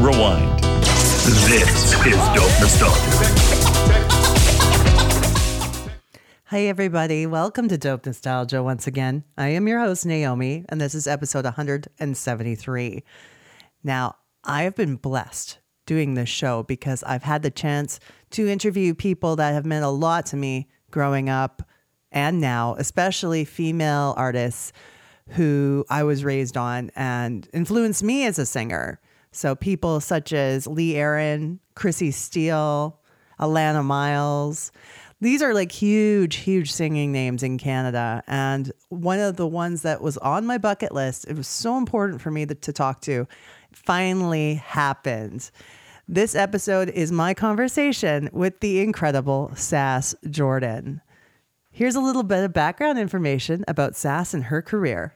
Rewind. This is Dope Nostalgia. Hi, everybody. Welcome to Dope Nostalgia once again. I am your host, Naomi, and this is episode 173. Now, I have been blessed doing this show because I've had the chance to interview people that have meant a lot to me growing up and now, especially female artists who I was raised on and influenced me as a singer. So people such as Lee Aaron, Chrissy Steele, Alana Miles. These are like huge, huge singing names in Canada. And one of the ones that was on my bucket list, it was so important for me to talk to, finally happened. This episode is my conversation with the incredible Sass Jordan. Here's a little bit of background information about Sass and her career.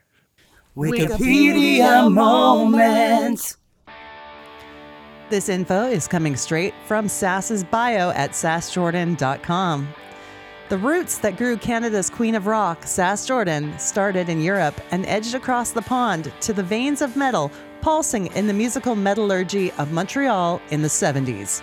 Wikipedia moment. This info is coming straight from Sass's bio at sassjordan.com. The roots that grew Canada's Queen of Rock, Sass Jordan, started in Europe and edged across the pond to the veins of metal pulsing in the musical metallurgy of Montreal in the 70s.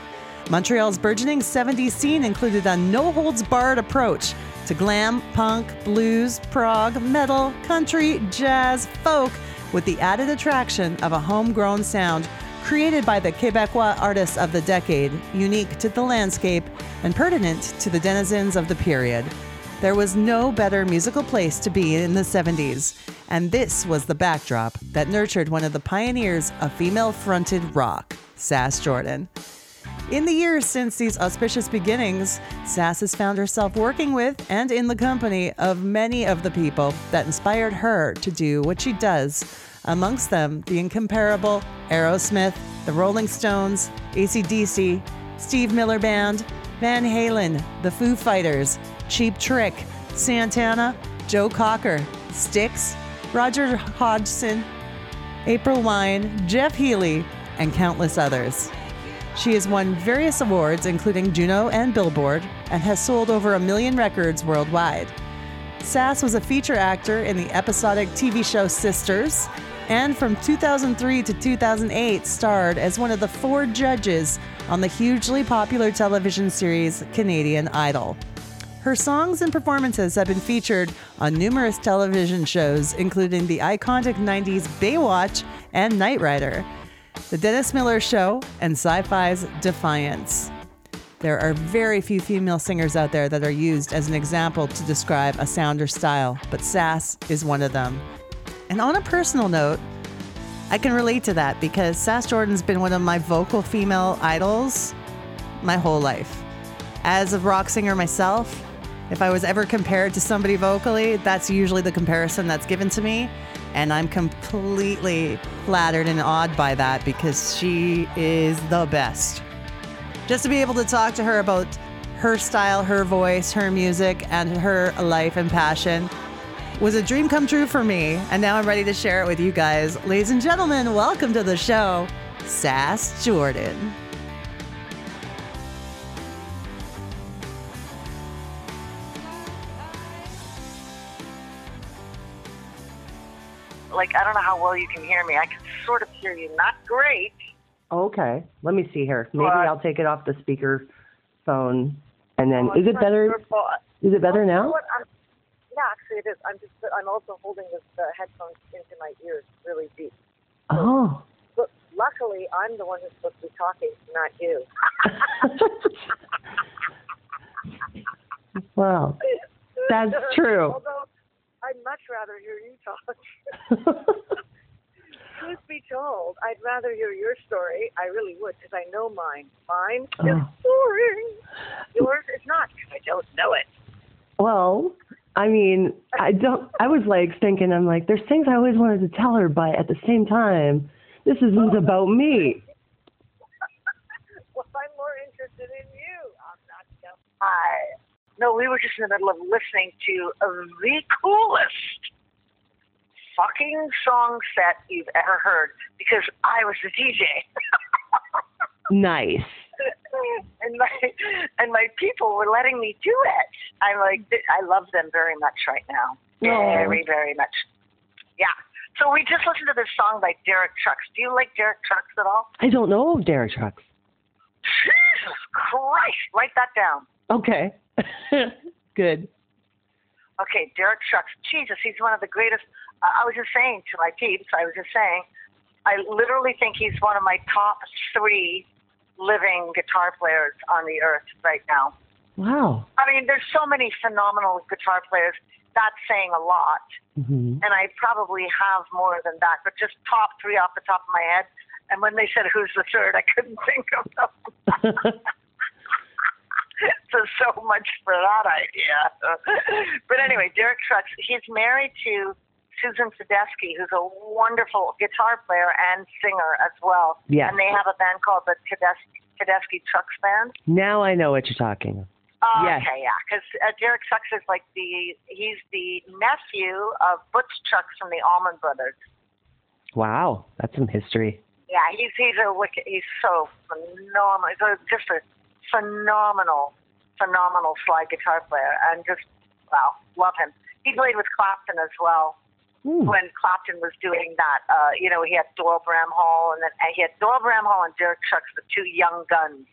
Montreal's burgeoning 70s scene included a no-holds-barred approach to glam, punk, blues, prog, metal, country, jazz, folk, with the added attraction of a homegrown sound created by the Quebecois artists of the decade, unique to the landscape and pertinent to the denizens of the period. There was no better musical place to be in the 70s, and this was the backdrop that nurtured one of the pioneers of female-fronted rock, Sass Jordan. In the years since these auspicious beginnings, Sass has found herself working with and in the company of many of the people that inspired her to do what she does, amongst them the incomparable Aerosmith, the Rolling Stones, AC/DC, Steve Miller Band, Van Halen, the Foo Fighters, Cheap Trick, Santana, Joe Cocker, Styx, Roger Hodgson, April Wine, Jeff Healey, and countless others. She has won various awards, including Juno and Billboard, and has sold over 1 million records worldwide. Sass was a feature actor in the episodic TV show Sisters, and from 2003 to 2008 starred as one of the 4 judges on the hugely popular television series Canadian Idol. Her songs and performances have been featured on numerous television shows, including the iconic 90s Baywatch and Knight Rider, The Dennis Miller Show, and Sci-Fi's Defiance. There are very few female singers out there that are used as an example to describe a sound or style, but Sass is one of them. And on a personal note, I can relate to that because Sass Jordan's been one of my vocal female idols my whole life. As a rock singer myself, if I was ever compared to somebody vocally, that's usually the comparison that's given to me. And I'm completely flattered and awed by that because she is the best. Just to be able to talk to her about her style, her voice, her music, and her life and passion was a dream come true for me. And now I'm ready to share it with you guys. Ladies and gentlemen, welcome to the show, Sass Jordan. Like, I don't know how well you can hear me. I can sort of hear you. Not great. Okay. Let me see here. Maybe I'll take it off the speaker phone. And then, is it better? Is it better now? Yeah, actually it is. I'm also holding the headphones into my ears really deep. So, oh. But luckily, I'm the one who's supposed to be talking, not you. Wow. That's true. Although, I'd much rather hear you talk. Truth be told, I'd rather hear your story. I really would, because I know mine. Mine is boring. Yours is not, because I don't know it. Well, I mean, I was like thinking, I'm like, there's things I always wanted to tell her, but at the same time, this isn't about me. Well, I'm more interested in you. I'm not so high. No, we were just in the middle of listening to the coolest fucking song set you've ever heard because I was the DJ. Nice. And my people were letting me do it. I'm like, I love them very much right now. Very, very much. Yeah. So we just listened to this song by Derek Trucks. Do you like Derek Trucks at all? I don't know of Derek Trucks. Jesus Christ! Write that down. Okay. Good. Okay, Derek Trucks. Jesus, he's one of the greatest. I was just saying to my peeps, I literally think he's one of my top three living guitar players on the earth right now. Wow. I mean, there's so many phenomenal guitar players. That's saying a lot. Mm-hmm. And I probably have more than that, but just top three off the top of my head. And when they said who's the third, I couldn't think of them. So much for that idea. But anyway, Derek Trucks, he's married to Susan Sadowski, who's a wonderful guitar player and singer as well. Yeah. And they have a band called the Tedeschi Trucks Band. Now I know what you're talking. Yes. Okay, yeah, because Derek Trucks is like he's the nephew of Butch Trucks from the Allman Brothers. Wow, that's some history. Yeah, he's so phenomenal. He's just a phenomenal slide guitar player, and just, wow, love him. He played with Clapton as well. Ooh. When Clapton was doing that, he had Doyle Bramhall, and then he had Doyle Bramhall and Derek Trucks, the two young guns,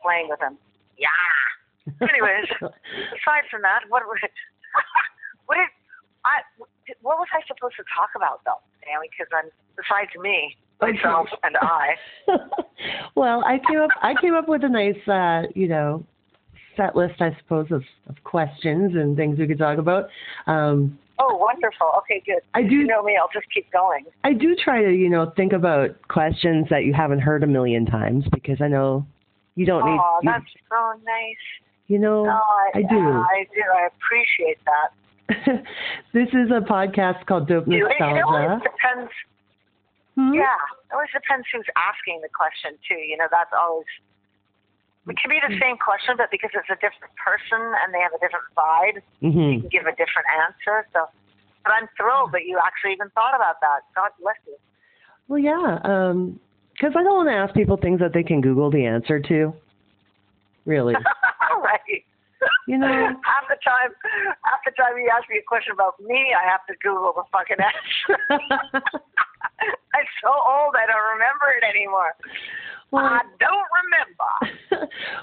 playing with him. Yeah. Anyways, aside from that, what was I supposed to talk about though, Naomi? Because besides me, myself, and I. Well, I came up with a nice, set list, I suppose, of questions and things we could talk about. Oh, wonderful. Okay, good. You know me, I'll just keep going. I do try to, think about questions that you haven't heard a million times, because I know you don't need... Oh, that's so nice. I do. I appreciate that. This is a podcast called Dope Nostalgia. It always depends... Hmm? Yeah, it always depends who's asking the question, too. That's always... It can be the same question, but because it's a different person and they have a different vibe, mm-hmm. you can give a different answer. So, but I'm thrilled that you actually even thought about that. God bless you. Well, yeah, because I don't want to ask people things that they can Google the answer to, really. Right. Half the time you ask me a question about me, I have to Google the fucking answer. I'm so old, I don't remember it anymore. Well, I don't remember.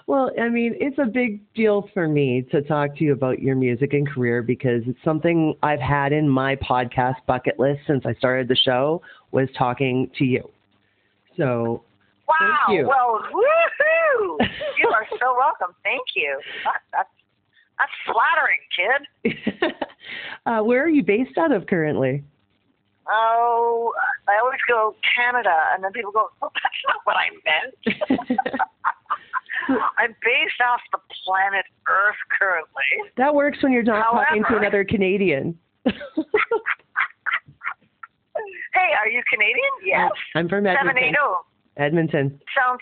Well, I mean, it's a big deal for me to talk to you about your music and career, because it's something I've had in my podcast bucket list since I started the show, was talking to you. So, wow. Thank you. Well, woohoo! You are so welcome. Thank you. That's flattering, kid. Where are you based out of currently? Oh, I always go Canada, and then people go, well, that's not what I meant. I'm based off the planet Earth currently. That works when you're not talking to another Canadian. Hey, are you Canadian? Yes. I'm from Edmonton. 780. Edmonton. Sounds,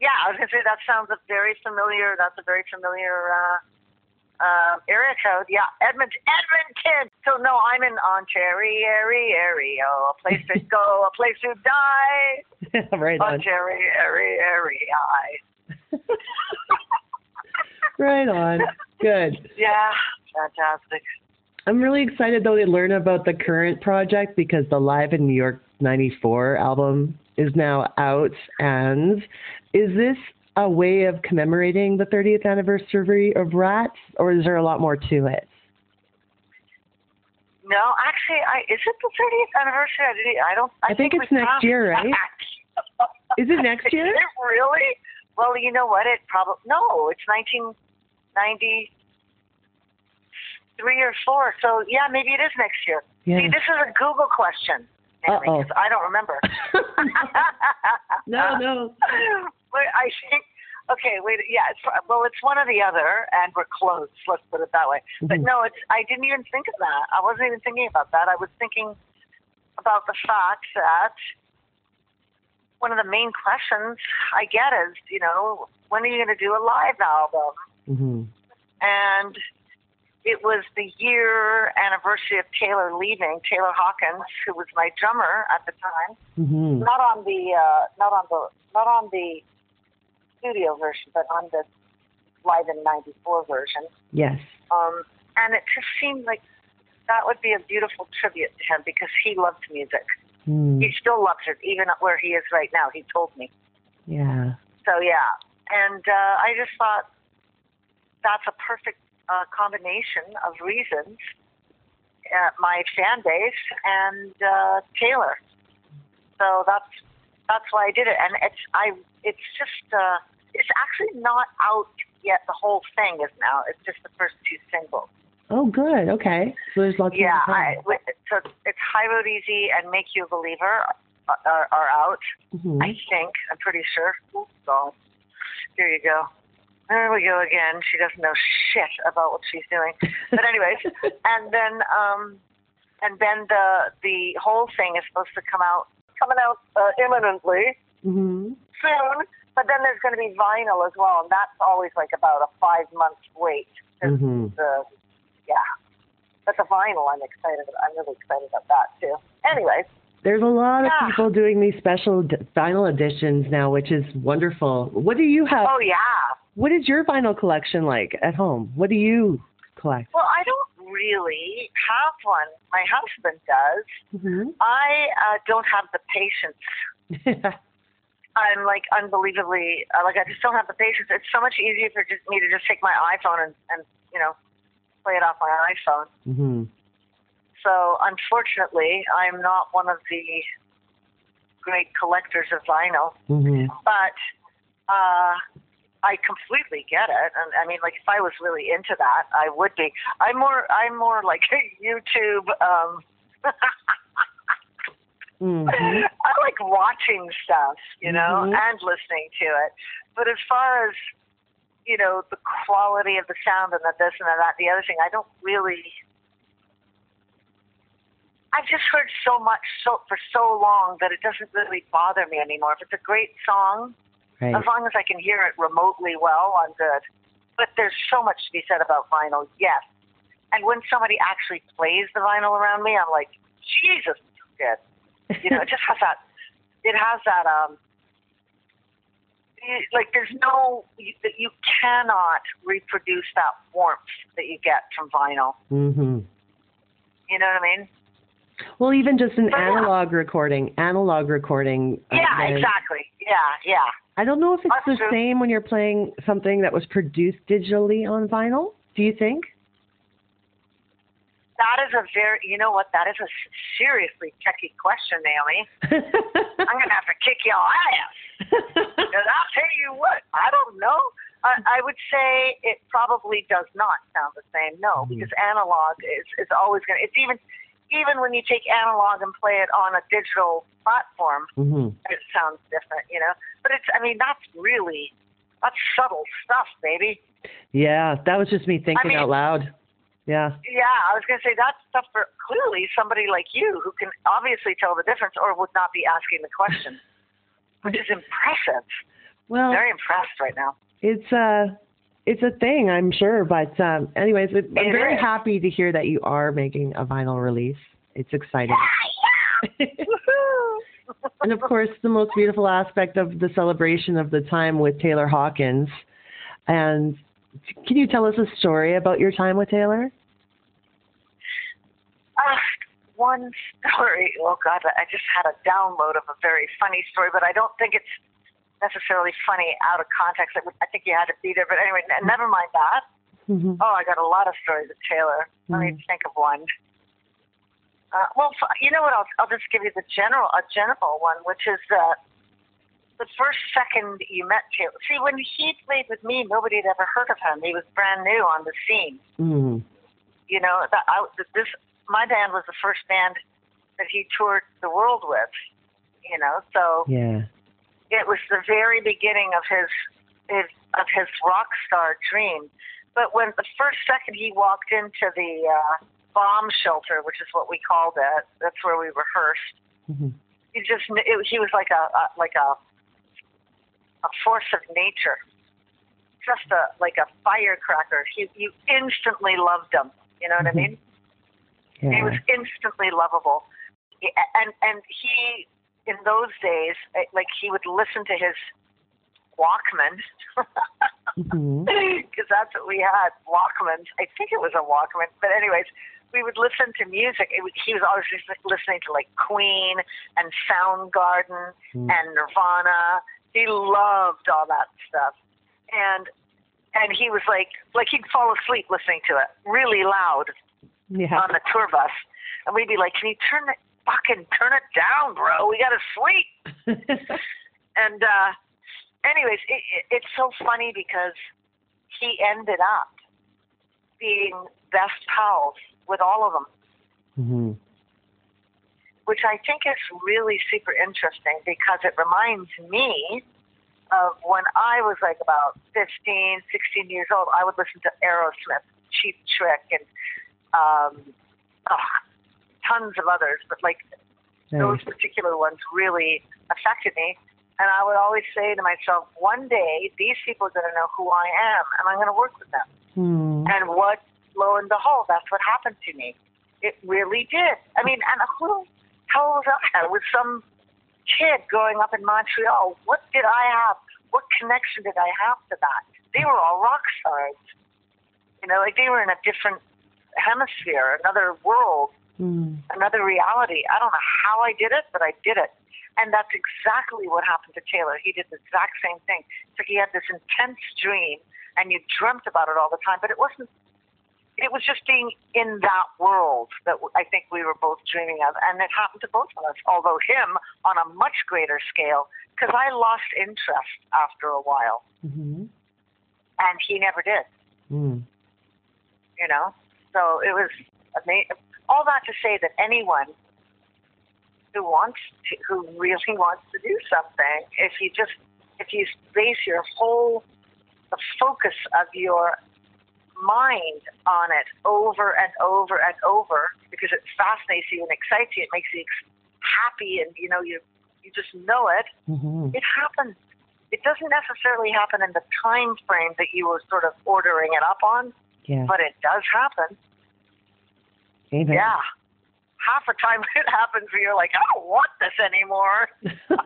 yeah, I was going to say that sounds a very familiar area code, yeah, Edmonton. So no, I'm in Ontario, a place to go, a place to die. Right on. Ontario. Right on. Good. Yeah, fantastic. I'm really excited though to learn about the current project, because the Live in New York '94 album is now out, and is this a way of commemorating the 30th anniversary of Rats, or is there a lot more to it? No, actually, is it the 30th anniversary? I think it's next year, right? Is it next year? Is it really? Well, you know what? No, it's 1993 or 4. So yeah, maybe it is next year. Yeah. See, this is a Google question. Uh-oh. I don't remember. No. I think, okay, wait, yeah, it's one or the other, and we're close, let's put it that way. Mm-hmm. But no, I didn't even think of that. I wasn't even thinking about that. I was thinking about the fact that one of the main questions I get is, when are you going to do a live album? Mm-hmm. And it was the year anniversary of Taylor leaving, Taylor Hawkins, who was my drummer at the time. Mm-hmm. Not on the studio version, but on the Live in '94 version. Yes. And it just seemed like that would be a beautiful tribute to him because he loved music. Mm. He still loves it, even where he is right now, he told me. Yeah. So, yeah. And I just thought that's a perfect combination of reasons, my fan base and Taylor. So that's why I did it. And it's just it's actually not out yet. The whole thing is now. It's just the first two singles. Oh, good. Okay. So there's lots of so it's High Road Easy and Make You a Believer are out. Mm-hmm. I think. I'm pretty sure. Oh, God. Here you go. There we go again. She doesn't know shit about what she's doing. But anyways, and then the whole thing is supposed to come out imminently, mm-hmm. soon. But then there's going to be vinyl as well, and that's always like about a 5-month wait. Mm-hmm. But the vinyl, I'm excited about. I'm really excited about that too. Anyways. There's a lot of people doing these special vinyl editions now, which is wonderful. What do you have? Oh, yeah. What is your vinyl collection like at home? What do you collect? Well, I don't really have one. My husband does. Mm-hmm. I don't have the patience. I'm like unbelievably, I just don't have the patience. It's so much easier for me to just take my iPhone and you know, play it off my iPhone. Mm-hmm. So, unfortunately, I'm not one of the great collectors of vinyl, mm-hmm. but I completely get it. And I mean, like, if I was really into that, I would be. I'm more like a YouTube. Mm-hmm. I like watching stuff, you know, mm-hmm. and listening to it. But as far as, you know, the quality of the sound and the this and the that, the other thing, I don't really. I've just heard so much for so long that it doesn't really bother me anymore. If it's a great song, right. As long as I can hear it remotely well, I'm good. But there's so much to be said about vinyl, yes. And when somebody actually plays the vinyl around me, I'm like, Jesus, good. You know, it just has that. It has that. Like, there's no that you cannot reproduce that warmth that you get from vinyl. Mm-hmm. You know what I mean? Well, even just an analog recording. Yeah, exactly. Yeah. I don't know if it's the same when you're playing something that was produced digitally on vinyl. Do you think? That is that is a seriously techie question, Naomi. I'm going to have to kick y'all ass. Because I'll tell you what, I don't know. I would say it probably does not sound the same, no, because analog is always going to, it's even when you take analog and play it on a digital platform, mm-hmm. it sounds different, you know. But that's really, that's subtle stuff, baby. Yeah, that was just me thinking out loud. Yeah. Yeah, I was going to say that's stuff for clearly somebody like you who can obviously tell the difference or would not be asking the question, which is impressive. Well, I'm very impressed right now. It's a thing, I'm sure. But anyways, I'm very happy to hear that you are making a vinyl release. It's exciting. Yeah. And, of course, the most beautiful aspect of the celebration of the time with Taylor Hawkins. And can you tell us a story about your time with Taylor? One story. Oh, God, I just had a download of a very funny story, but I don't think it's necessarily funny out of context. I think you had to be there, but anyway, never mind that. Mm-hmm. Oh, I got a lot of stories with Taylor. Mm-hmm. Let me think of one. Well, you know what? I'll just give you a general one, which is the first second you met Taylor. See, when he played with me, nobody had ever heard of him. He was brand new on the scene. Mm-hmm. You know, my band was the first band that he toured the world with. You know, so yeah. It was the very beginning of his rock star dream. But when the first second he walked into the bomb shelter, which is what we called it, that's where we rehearsed. Mm-hmm. He was like a force of nature, just like a firecracker. You instantly loved him. You know what mm-hmm. I mean? Yeah. He was instantly lovable, and he. In those days, like he would listen to his Walkman, because mm-hmm. that's what we had, Walkmans. I think it was a Walkman, but anyways, we would listen to music. He was always listening to like Queen and Soundgarden and Nirvana. He loved all that stuff. And he was like he'd fall asleep listening to it really loud on the tour bus. And we'd be like, can you turn it down, bro? We got to sleep. And anyways, it's so funny because he ended up being best pals with all of them, which I think is really super interesting because it reminds me of when I was like about 15, 16 years old. I would listen to Aerosmith, Cheap Trick, and tons of others, but like those particular ones really affected me. And I would always say to myself, one day, these people are going to know who I am, and I'm going to work with them. And what, lo and behold, that's what happened to me. It really did. I mean, and how old was I? I was some kid growing up in Montreal. What did I have? What connection did I have to that? They were all rock stars. You know, like they were in a different hemisphere, another world, another reality. I don't know how I did it, but I did it. And that's exactly what happened to Taylor. He did the exact same thing. So he had this intense dream, and you dreamt about it all the time, but it wasn't. It was just being in that world that I think we were both dreaming of, and it happened to both of us, although him on a much greater scale, because I lost interest after a while, and he never did. You know? So it was amazing. All that to say that anyone who really wants to do something, if you base your whole, the focus of your mind on it over and over and over, because it fascinates you and excites you, it makes you happy, and you know you just know it. It happens. It doesn't necessarily happen in the time frame that you were sort of ordering it up on, but it does happen. Amen. Yeah. Half the time it happens where you're like, I don't want this anymore. That's why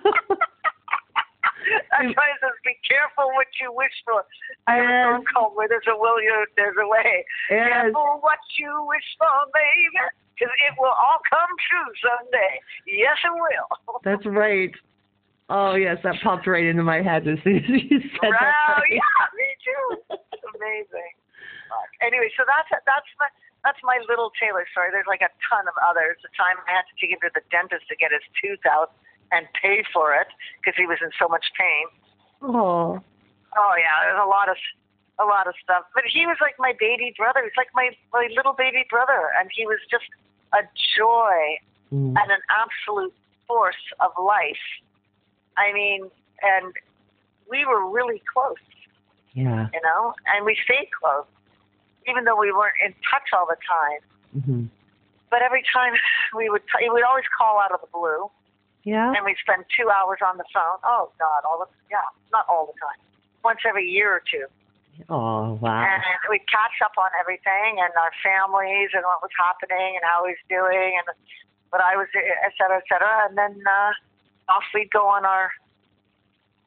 it says, be careful what you wish for. I have a song called Where There's a Will, There's a Way. Yes. Careful what you wish for, baby, because it will all come true someday. Yes, it will. That's right. Oh, yes, that popped right into my head as soon as you said that. Oh, yeah, me too. It's amazing. Anyway, so that's my little Taylor story. There's like a ton of others. The time I had to take him to the dentist to get his tooth out and pay for it because he was in so much pain. Oh. Oh yeah, there's a lot of stuff. But he was like my baby brother. He's like my little baby brother, and he was just a joy and an absolute force of life. I mean, and we were really close. Yeah. You know, and we stayed close, even though we weren't in touch all the time. But every time he would always call out of the blue. Yeah. And we'd spend 2 hours on the phone. Oh, God, not all the time. Once every year or two. Oh, wow. And we'd catch up on everything and our families and what was happening and how he was doing and what I was doing, et cetera, et cetera. And then off we'd go on our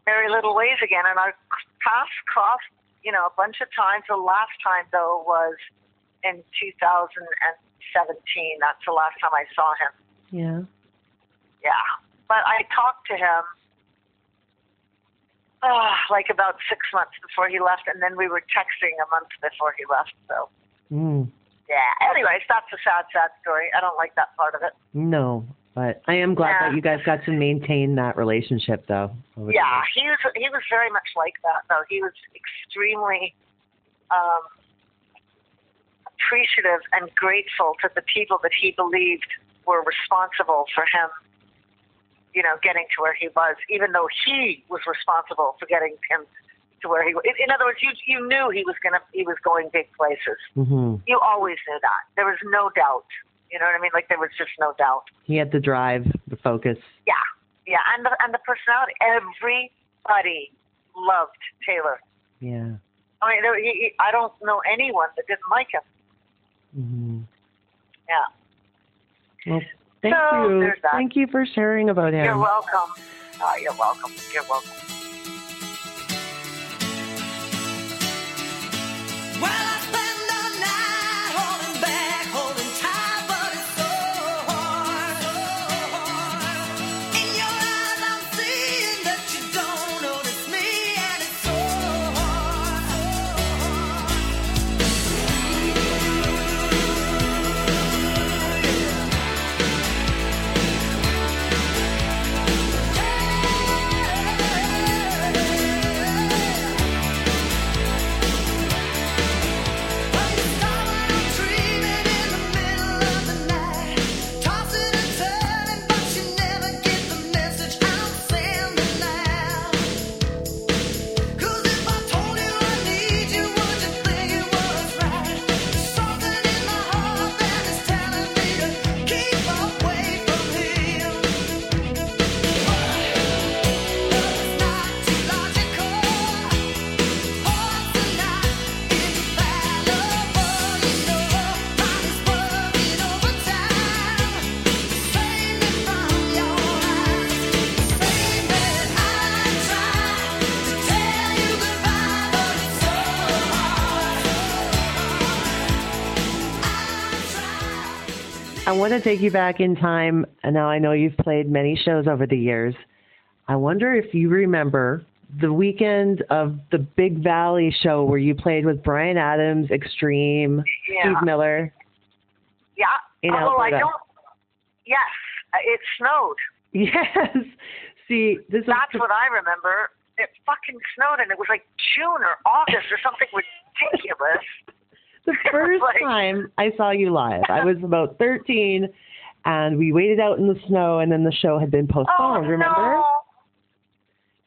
merry little ways again. And our paths crossed, you know, a bunch of times. The last time, though, was in 2017. That's the last time I saw him. Yeah. Yeah, but I talked to him like about 6 months before he left, and then we were texting a month before he left, so. Yeah, anyways, that's a sad, sad story. I don't like that part of it. No, but I am glad that you guys got to maintain that relationship, though. Yeah, he was very much like that, though. He was extremely appreciative and grateful to the people that he believed were responsible for him, you know, getting to where he was, even though he was responsible for getting him to where he was. In other words, you knew he was going big places. You always knew that. There was no doubt. You know what I mean? Like there was just no doubt. He had the drive, the focus. Yeah, yeah, and the personality. Everybody loved Taylor. Yeah. I mean, I don't know anyone that didn't like him. Yeah. Well, thank you. Thank you for sharing about him. You're welcome. Oh, you're welcome. You're welcome. Well, I spend the night holding back, holding tight. want to take you back in time. And now I know you've played many shows over the years. I wonder if you remember the weekend of the Big Valley show where you played with Bryan Adams, Extreme, Steve Miller. Yeah. Although Alberta. I don't. Yes, it snowed. Yes. See, that's what I remember. It fucking snowed, and it was like June or August or something ridiculous. The first time I saw you live, I was about 13, and we waited out in the snow, and then the show had been postponed, remember? No.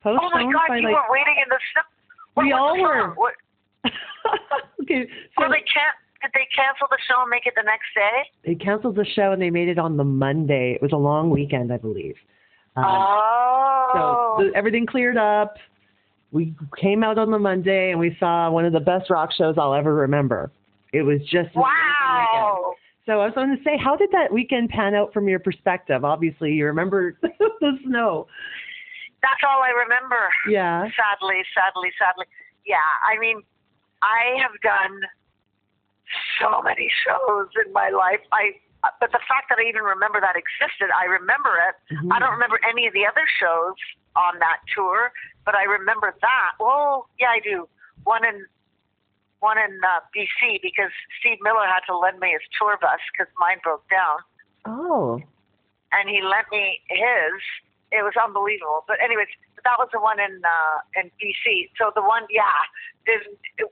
Postponed oh, my God, by, you were waiting in the snow? We all were. Okay. So did they cancel the show and make it the next day? They canceled the show, and they made it on the Monday. It was a long weekend, I believe. So everything cleared up. We came out on the Monday, and we saw one of the best rock shows I'll ever remember. It was just wow. So I was going to say, how did that weekend pan out from your perspective? Obviously, you remember the snow. That's all I remember. Yeah. Sadly. Yeah. I mean, I have done so many shows in my life. But the fact that I even remember that existed, I remember it. Mm-hmm. I don't remember any of the other shows on that tour, but I remember that. Oh, yeah, I do. One in BC, because Steve Miller had to lend me his tour bus because mine broke down. Oh. And he lent me his. It was unbelievable. But anyways, that was the one in BC. So the one,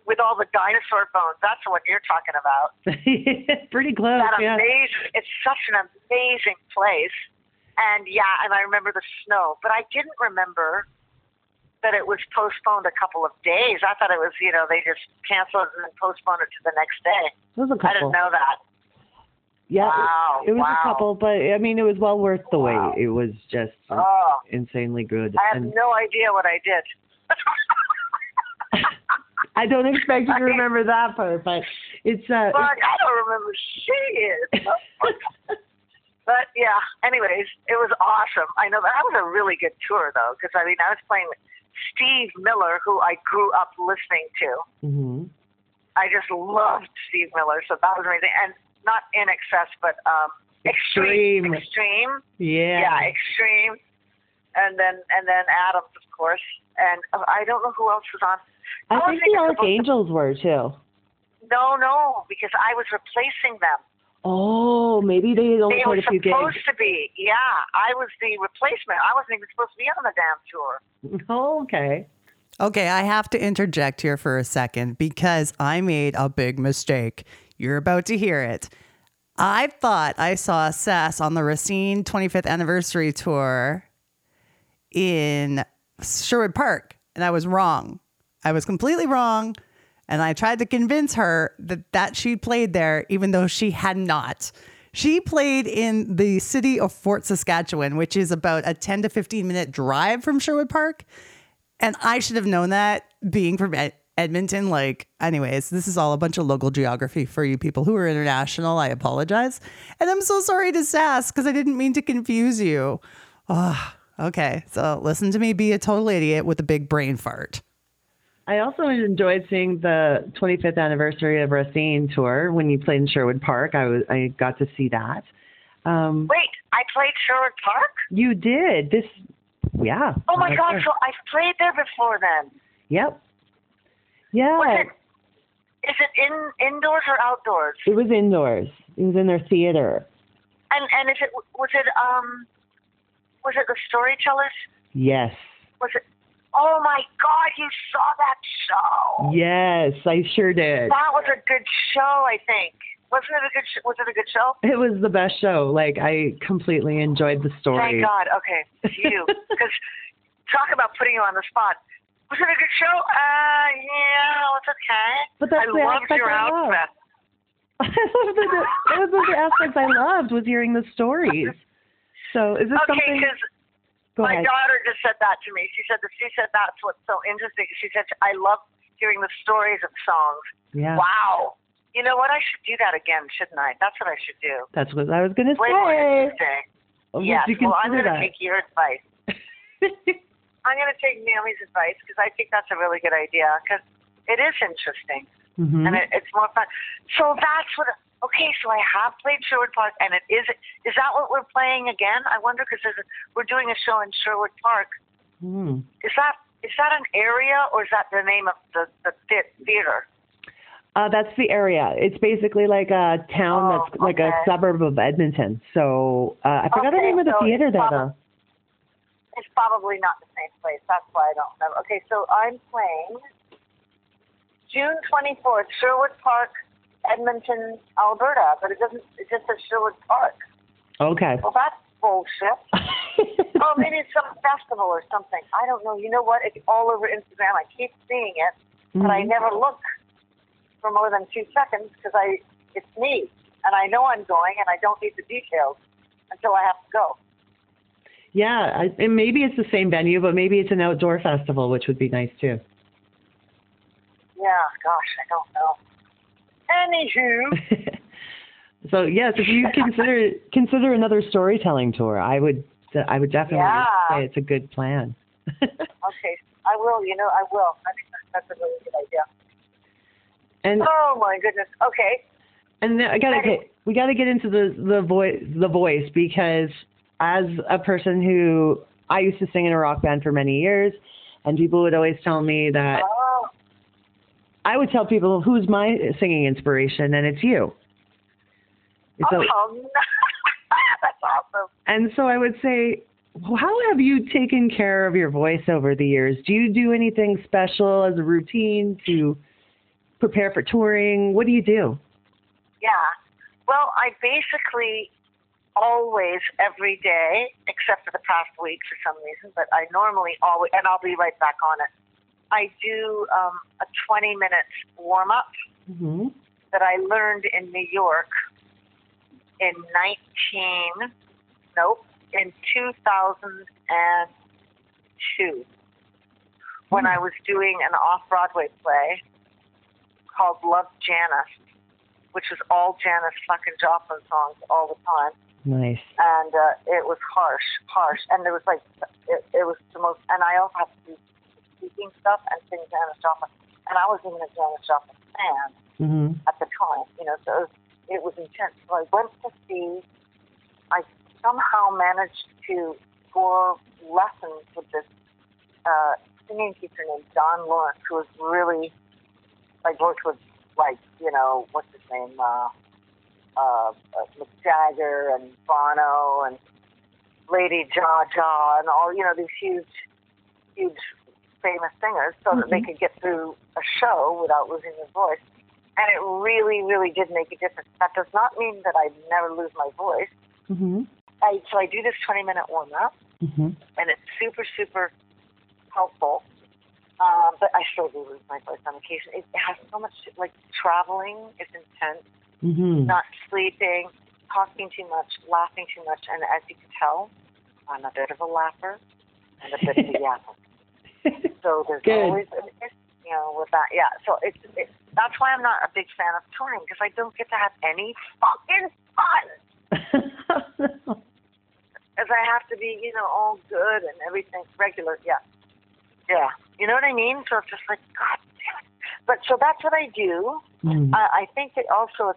with all the dinosaur bones, that's the one you're talking about. Pretty close, amazing, it's such an amazing place. And I remember the snow. But I didn't remember that it was postponed a couple of days. I thought it was, they just canceled it and then postponed it to the next day. It was a couple. I didn't know that. Yeah, wow, it was a couple, but I mean, it was well worth the wait. It was just insanely good. I have no idea what I did. I don't expect you to remember that part, but it's... But I don't remember shit. But yeah, anyways, it was awesome. I know that was a really good tour, though, because I was playing with Steve Miller, who I grew up listening to. Mm-hmm. I just loved Steve Miller, so that was amazing. And not In Excess, but Extreme. Extreme. Yeah. Yeah, Extreme. And then Adams, of course. And I don't know who else was on. I think the Archangels were, too. No, because I was replacing them. Oh, maybe they only played a few games. They were supposed to be. Yeah, I was the replacement. I wasn't even supposed to be on the damn tour. Oh, okay. Okay, I have to interject here for a second because I made a big mistake. You're about to hear it. I thought I saw Sass on the Racine 25th anniversary tour in Sherwood Park, and I was wrong. I was completely wrong, and I tried to convince her that she played there, even though she had not. She played in the city of Fort Saskatchewan, which is about a 10 to 15-minute drive from Sherwood Park, and I should have known that, being from Edmonton, anyways, this is all a bunch of local geography for you people who are international. I apologize. And I'm so sorry to Sass because I didn't mean to confuse you. Oh, okay. So listen to me be a total idiot with a big brain fart. I also enjoyed seeing the 25th anniversary of Racine tour when you played in Sherwood Park. I got to see that. Wait, I played Sherwood Park? You did. Oh my God. So I've played there before then. Yep. Yeah. Is it indoors or outdoors? It was indoors. It was in their theater. And is it was it the Storytellers? Yes. Was it? Oh my God! You saw that show? Yes, I sure did. That was a good show. I think was it a good show? It was the best show. I completely enjoyed the story. Thank God. Okay, you because talk about putting you on the spot. Was it a good show? Yeah, it's okay. But that's the aspect I loved. That was one of the aspects I loved, was hearing the stories. So is this something? Okay, because my daughter just said that to me. She said that's what's so interesting. She said, I love hearing the stories of songs. Yeah. Wow. You know what? I should do that again, shouldn't I? That's what I should do. That's what I was going to say. Yes. Well, I'm going to take your advice. I'm going to take Naomi's advice because I think that's a really good idea because it is interesting. Mm-hmm. And it's more fun. So that's what. So I have played Sherwood Park, and it is. Is that what we're playing again? I wonder, because we're doing a show in Sherwood Park. Mm. Is that an area, or is that the name of the theater? That's the area. It's basically like a town that's like a suburb of Edmonton. So I forgot the name of the theater there, though. It's probably not the same place. That's why I don't remember. Okay, so I'm playing June 24th, Sherwood Park, Edmonton, Alberta, but it just says Sherwood Park. Okay. Well, that's bullshit. Maybe it's some festival or something. I don't know. You know what? It's all over Instagram. I keep seeing it, but I never look for more than 2 seconds because it's me, and I know I'm going, and I don't need the details until I have to go. Yeah, and maybe it's the same venue, but maybe it's an outdoor festival, which would be nice, too. Yeah, gosh, I don't know. Anywho. So, yes, if you consider another storytelling tour, I would definitely say it's a good plan. Okay, I will, I will. I think that's a really good idea. And, oh, my goodness. Okay. And then, we got to get into the voice because as a person who I used to sing in a rock band for many years, and people would always tell me that I would tell people, who's my singing inspiration? And it's you. No. That's awesome. And so I would say, how have you taken care of your voice over the years? Do you do anything special as a routine to prepare for touring? What do you do? Yeah. Well, I basically always, every day, except for the past week for some reason, but I normally always, and I'll be right back on it, I do a 20-minute warm-up that I learned in New York in 2002 when I was doing an off-Broadway play called Love, Janis, which was all Janis fucking Joplin songs all the time. Nice. And it was harsh. And there was like, it was the most, and I also have to do speaking stuff and sing Janis Joplin. And I was even a Janis Joplin fan at the time, so it was intense. So I went to see, I somehow managed to score lessons with this singing teacher named Don Lawrence, who was really, like, worked with, like, what's his name, Mick Jagger and Bono and Lady Jaja and all, these huge famous singers so that they could get through a show without losing their voice. And it really, really did make a difference. That does not mean that I never lose my voice. So I do this 20-minute warm-up, and it's super, super helpful. But I still do lose my voice on occasion. It has so much, like, traveling is intense. Not sleeping, talking too much, laughing too much, and as you can tell, I'm a bit of a laugher and a bit of a yapper. So there's always an issue, with that. Yeah, so it's that's why I'm not a big fan of touring, because I don't get to have any fucking fun. Because I have to be, all good and everything regular. Yeah. Yeah. You know what I mean? So it's just like, God damn it. But so that's what I do. I think it also,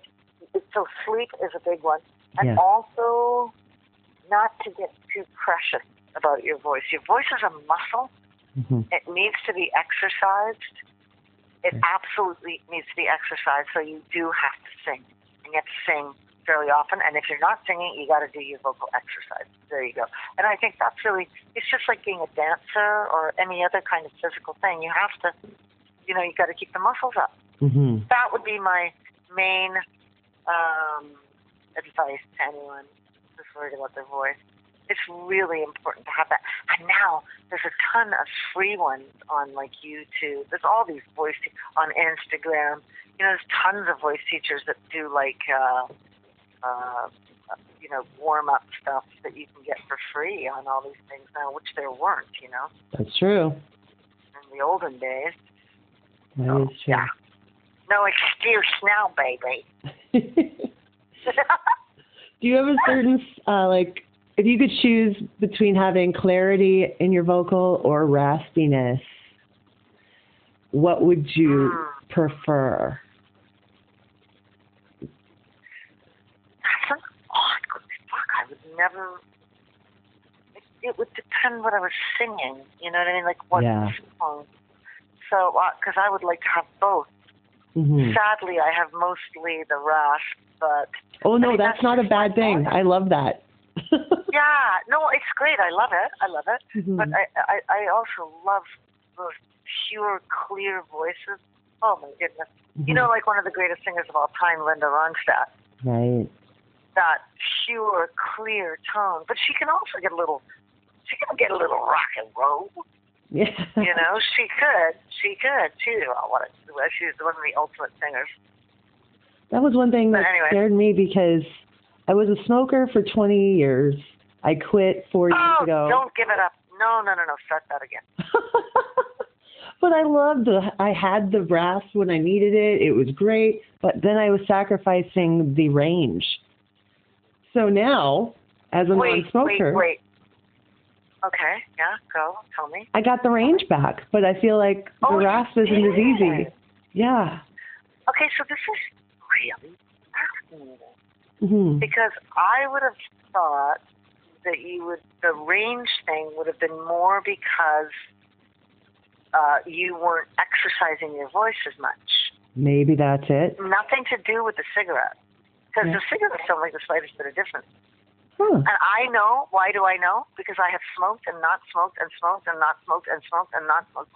so sleep is a big one. And also not to get too precious about your voice. Your voice is a muscle. It needs to be exercised. It absolutely needs to be exercised. So you do have to sing. And you have to sing fairly often. And if you're not singing, you got to do your vocal exercise. There you go. And I think that's really, it's just like being a dancer or any other kind of physical thing. You have to, you got to keep the muscles up. That would be my main advice to anyone who's worried about their voice. It's really important to have that. And now there's a ton of free ones on like YouTube. There's all these voice on Instagram. There's tons of voice teachers that do like, warm up stuff that you can get for free on all these things now, which there weren't. That's true. In the olden days. That is true. Yeah. No excuse now, baby. Do you have a certain, like, if you could choose between having clarity in your vocal or raspiness, what would you prefer? never, it would depend what I was singing, you know what I mean? Like what song. So, because I would like to have both. Mm-hmm. Sadly, I have mostly the rasp, but... Oh, no, I mean, that's not a bad thing. I love that. Yeah, no, it's great. I love it. I love it. Mm-hmm. But I also love those pure, clear voices. Oh, my goodness. Mm-hmm. You know, like one of the greatest singers of all time, Linda Ronstadt. Right. That pure, clear tone. But she can also get a little... She can get a little rock and roll. Yeah. You know, she could too. She was one of the ultimate singers. That was one thing that scared me because I was a smoker for 20 years. I quit 4 years ago. Don't give it up. No. Start that again. But I had the brass when I needed it. It was great. But then I was sacrificing the range. So now, as a non-smoker. Wait. Okay, yeah, go, tell me. I got the range back, but I feel like the rasp isn't as easy. Yeah. Okay, so this is really fascinating. Mm-hmm. Because I would have thought that the range thing would have been more because you weren't exercising your voice as much. Maybe that's it. Nothing to do with the cigarette. Because the cigarettes don't make the slightest bit of difference. Hmm. And I know, why do I know? Because I have smoked and not smoked and smoked and not smoked and smoked and not smoked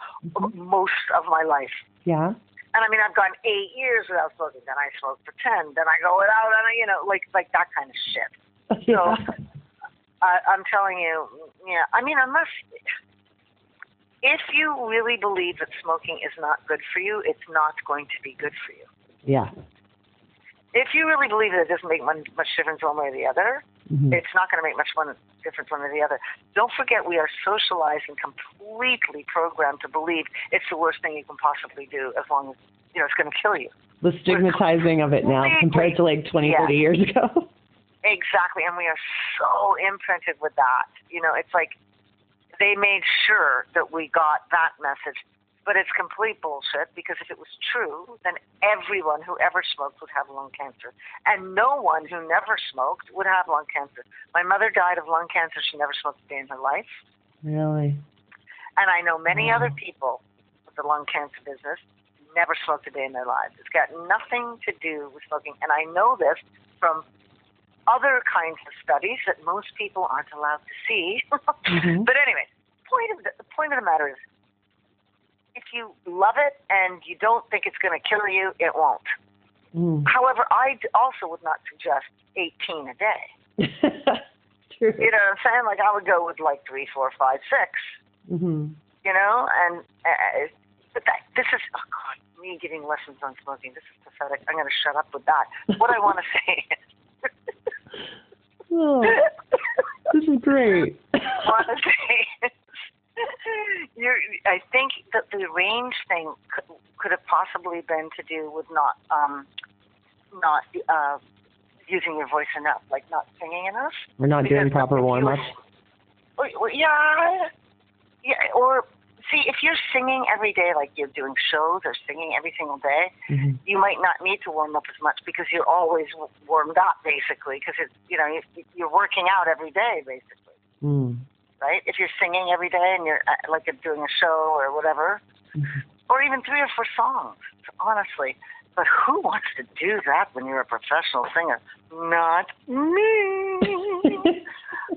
most of my life. Yeah. And I mean, I've gone 8 years without smoking. Then I smoke for 10. Then I go without, and like that kind of shit. Yeah. So I'm telling you, yeah. I mean, if you really believe that smoking is not good for you, it's not going to be good for you. Yeah. If you really believe that it doesn't make much difference one way or the other, mm-hmm. It's not going to make much difference one way or the other. Don't forget we are socialized and completely programmed to believe it's the worst thing you can possibly do as long as, you know, it's going to kill you. The stigmatizing of it now compared to like 20, 30 years ago. Exactly, and we are so imprinted with that. You know, it's like they made sure that we got that message. But it's complete bullshit because if it was true, then everyone who ever smoked would have lung cancer. And no one who never smoked would have lung cancer. My mother died of lung cancer. She never smoked a day in her life. Really? And I know many other people with the lung cancer business never smoked a day in their lives. It's got nothing to do with smoking. And I know this from other kinds of studies that most people aren't allowed to see. Mm-hmm. But anyway, the point of the matter is, if you love it and you don't think it's going to kill you, it won't. Mm. However, I also would not suggest 18 a day. True. You know what I'm saying? Like I would go with like 3, 4, 5, 6. Mm-hmm. You know, and but this is me giving lessons on smoking. This is pathetic. I'm going to shut up with that. What I want to say is, this is great. What I want to say is, I think that the range thing could have possibly been to do with not using your voice enough, like not singing enough. We're not doing proper warm-up. Yeah. Or see, if you're singing every day, like you're doing shows or singing every single day, mm-hmm. you might not need to warm up as much because you're always warmed up, basically, because it's you're working out every day, basically. Mm. Right? If you're singing every day and you're like doing a show or whatever, mm-hmm. or even 3 or 4 songs, honestly. But who wants to do that when you're a professional singer? Not me.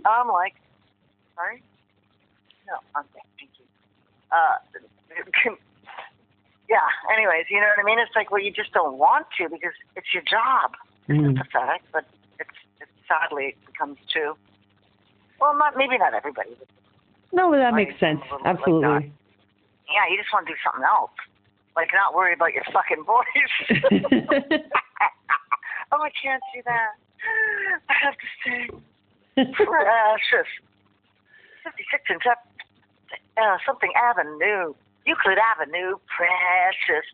I'm like, sorry? No, okay, thank you. Yeah, anyways, you know what I mean? It's like, well, you just don't want to because it's your job. Mm. It's pathetic, but it sadly becomes true. Well, maybe not everybody. No, that makes sense. Absolutely. Like yeah, you just want to do something else. Like not worry about your fucking voice. Oh, I can't do that. I have to sing. Precious. 56 and something Avenue. Euclid Avenue. Precious.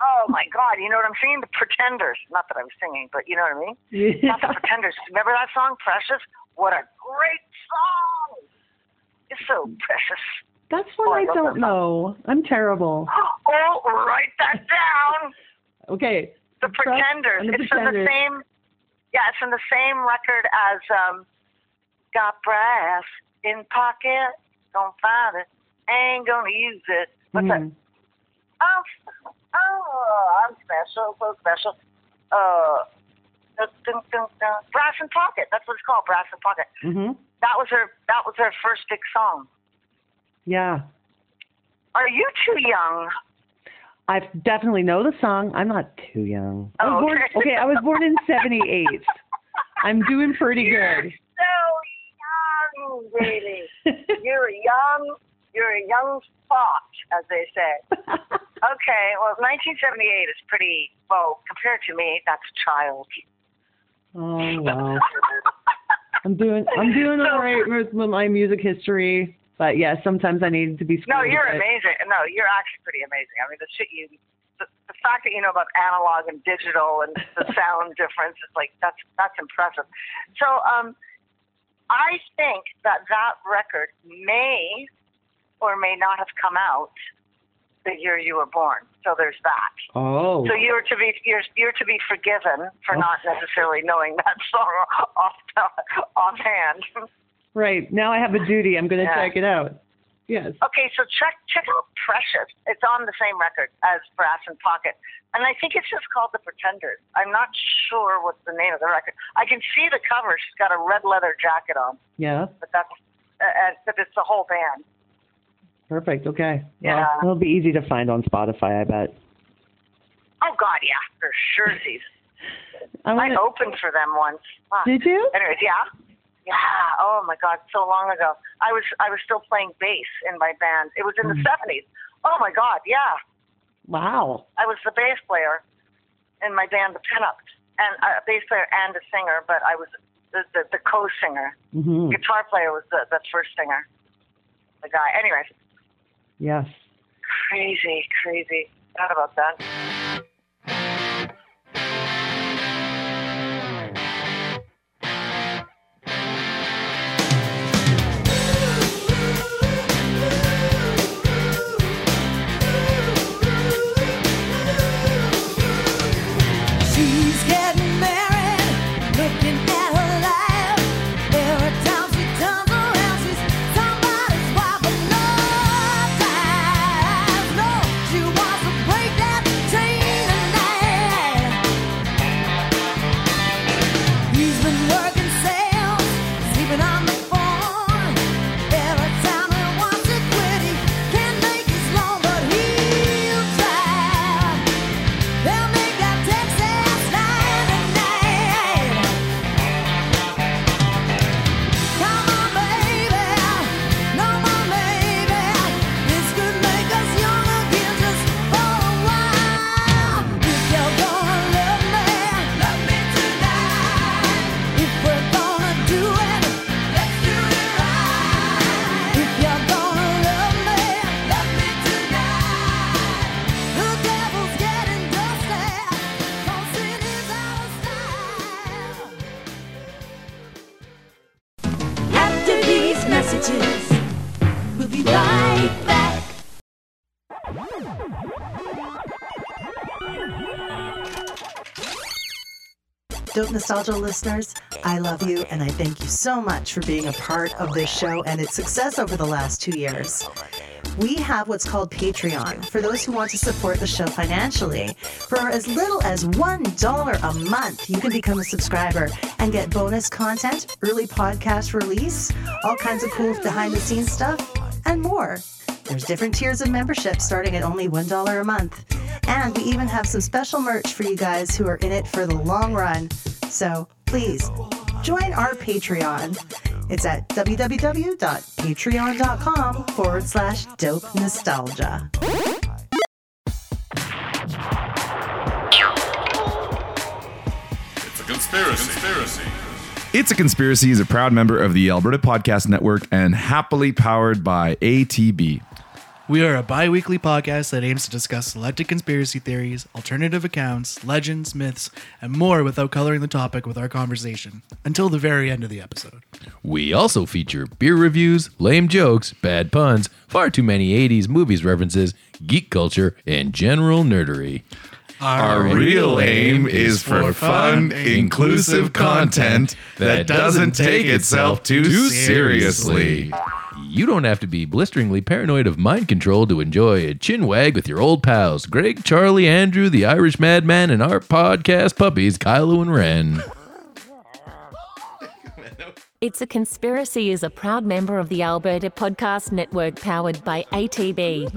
Oh, my God. You know what I'm singing? The Pretenders. Not that I was singing, but you know what I mean? Yeah. Not the Pretenders. Remember that song, Precious? What a great song! It's so precious. That's one I don't know. I'm terrible. Oh, write that down. Okay. The Pretenders. It's from the same record as got brass in pocket. Gonna find it. Ain't gonna use it. What's that? Oh, I'm special. So special. Brass in Pocket. That's what it's called. Brass in Pocket. Mm-hmm. That was her first big song. Yeah. Are you too young? I definitely know the song. I'm not too young. Oh, I was born, okay, I was born in 78. I'm doing pretty good. So young, baby. You're a young fox, as they say. Okay, well, 1978 is pretty, well, compared to me, that's a child. Oh, wow. I'm doing all right with my music history. But yeah, sometimes I needed to be. No, you're amazing. No, you're actually pretty amazing. I mean, the fact that you know about analog and digital and the sound difference is like that's impressive. So, I think that record may or may not have come out the year you were born. So there's that. Oh. So you're to be forgiven for not necessarily knowing that song offhand. Right. Now I have a duty. I'm going to check it out. Yes. Okay, so check out Precious. It's on the same record as Brass in Pocket. And I think it's just called The Pretenders. I'm not sure what's the name of the record. I can see the cover. She's got a red leather jacket on. Yeah. But that's but it's the whole band. Perfect. Okay. Yeah. Well, it'll be easy to find on Spotify, I bet. Oh, God, yeah. For sure. I opened for them once. Wow. Did you? Anyways, yeah. Yeah. Oh my God, so long ago. I was still playing bass in my band. It was in the 70s. Oh my God, yeah. Wow. I was the bass player in my band, the Pinups, and a bass player and a singer. But I was the co-singer. Mm-hmm. Guitar player was the first singer, the guy. Anyways. Yes. Crazy. Forgot about that. Dope Nostalgia listeners, I love you and I thank you so much for being a part of this show and its success over the last 2 years. We have what's called Patreon for those who want to support the show financially. For as little as $1 a month, you can become a subscriber and get bonus content, early podcast release, all kinds of cool behind-the-scenes stuff, and more. There's different tiers of membership starting at only $1 a month. And we even have some special merch for you guys who are in it for the long run. So please join our Patreon. It's at www.patreon.com/dope nostalgia. It's a conspiracy. It's a Conspiracy is a proud member of the Alberta Podcast Network and happily powered by ATB. We are a bi-weekly podcast that aims to discuss selected conspiracy theories, alternative accounts, legends, myths, and more without coloring the topic with our conversation until the very end of the episode. We also feature beer reviews, lame jokes, bad puns, far too many 80s movies references, geek culture, and general nerdery. Our real aim is for fun, inclusive content that doesn't take itself too seriously. You don't have to be blisteringly paranoid of mind control to enjoy a chin wag with your old pals, Greg, Charlie, Andrew, the Irish Madman, and our podcast puppies, Kylo and Ren. It's a Conspiracy is a proud member of the Alberta Podcast Network, powered by ATB.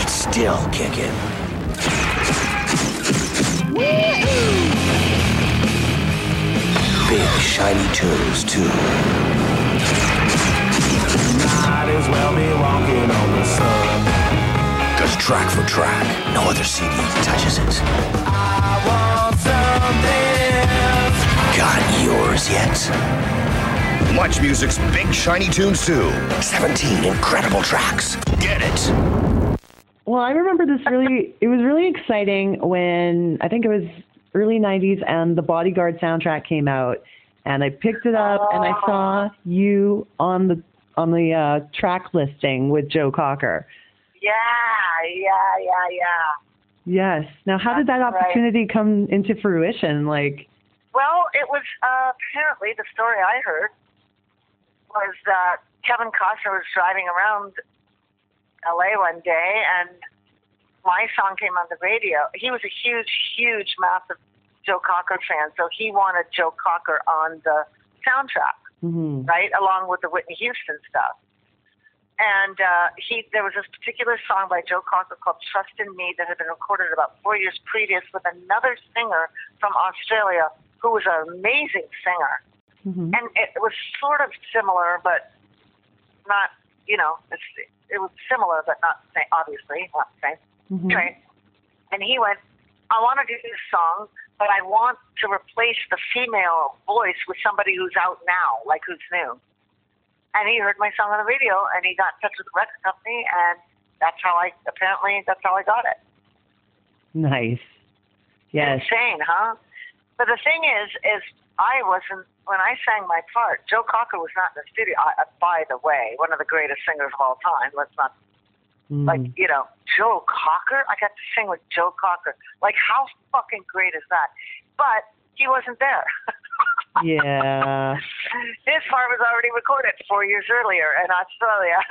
It's still kicking. Woo-hoo! Big Shiny Tunes 2. Might as well be walking on the sun. 'Cause track for track, no other CD touches it. I want something else. Got yours yet? Much Music's Big Shiny Tunes 2. 17 incredible tracks. Get it. Well, I remember this it was really exciting when, I think it was early 90s, and the Bodyguard soundtrack came out, and I picked it up and I saw you on the track listing with Joe Cocker. Yeah. Yes. Now, how did that opportunity come into fruition? Well, it was apparently the story I heard was that Kevin Costner was driving around LA one day, and my song came on the radio. He was a huge, massive Joe Cocker fan, so he wanted Joe Cocker on the soundtrack, right, along with the Whitney Houston stuff. And there was this particular song by Joe Cocker called Trust in Me that had been recorded about 4 years previous with another singer from Australia who was an amazing singer. Mm-hmm. And it was sort of similar, but not, it was similar, but not the same. Mm-hmm. Right? And he went, I want to do this song, but I want to replace the female voice with somebody who's out now, like who's new. And he heard my song on the radio, and he got in touch with the record company, and that's how I got it. Nice. Yes. Insane, huh? But the thing is I wasn't, when I sang my part, Joe Cocker was not in the studio. By the way, one of the greatest singers of all time. Let's not, Joe Cocker? I got to sing with Joe Cocker. How fucking great is that? But he wasn't there. Yeah. His part was already recorded 4 years earlier in Australia.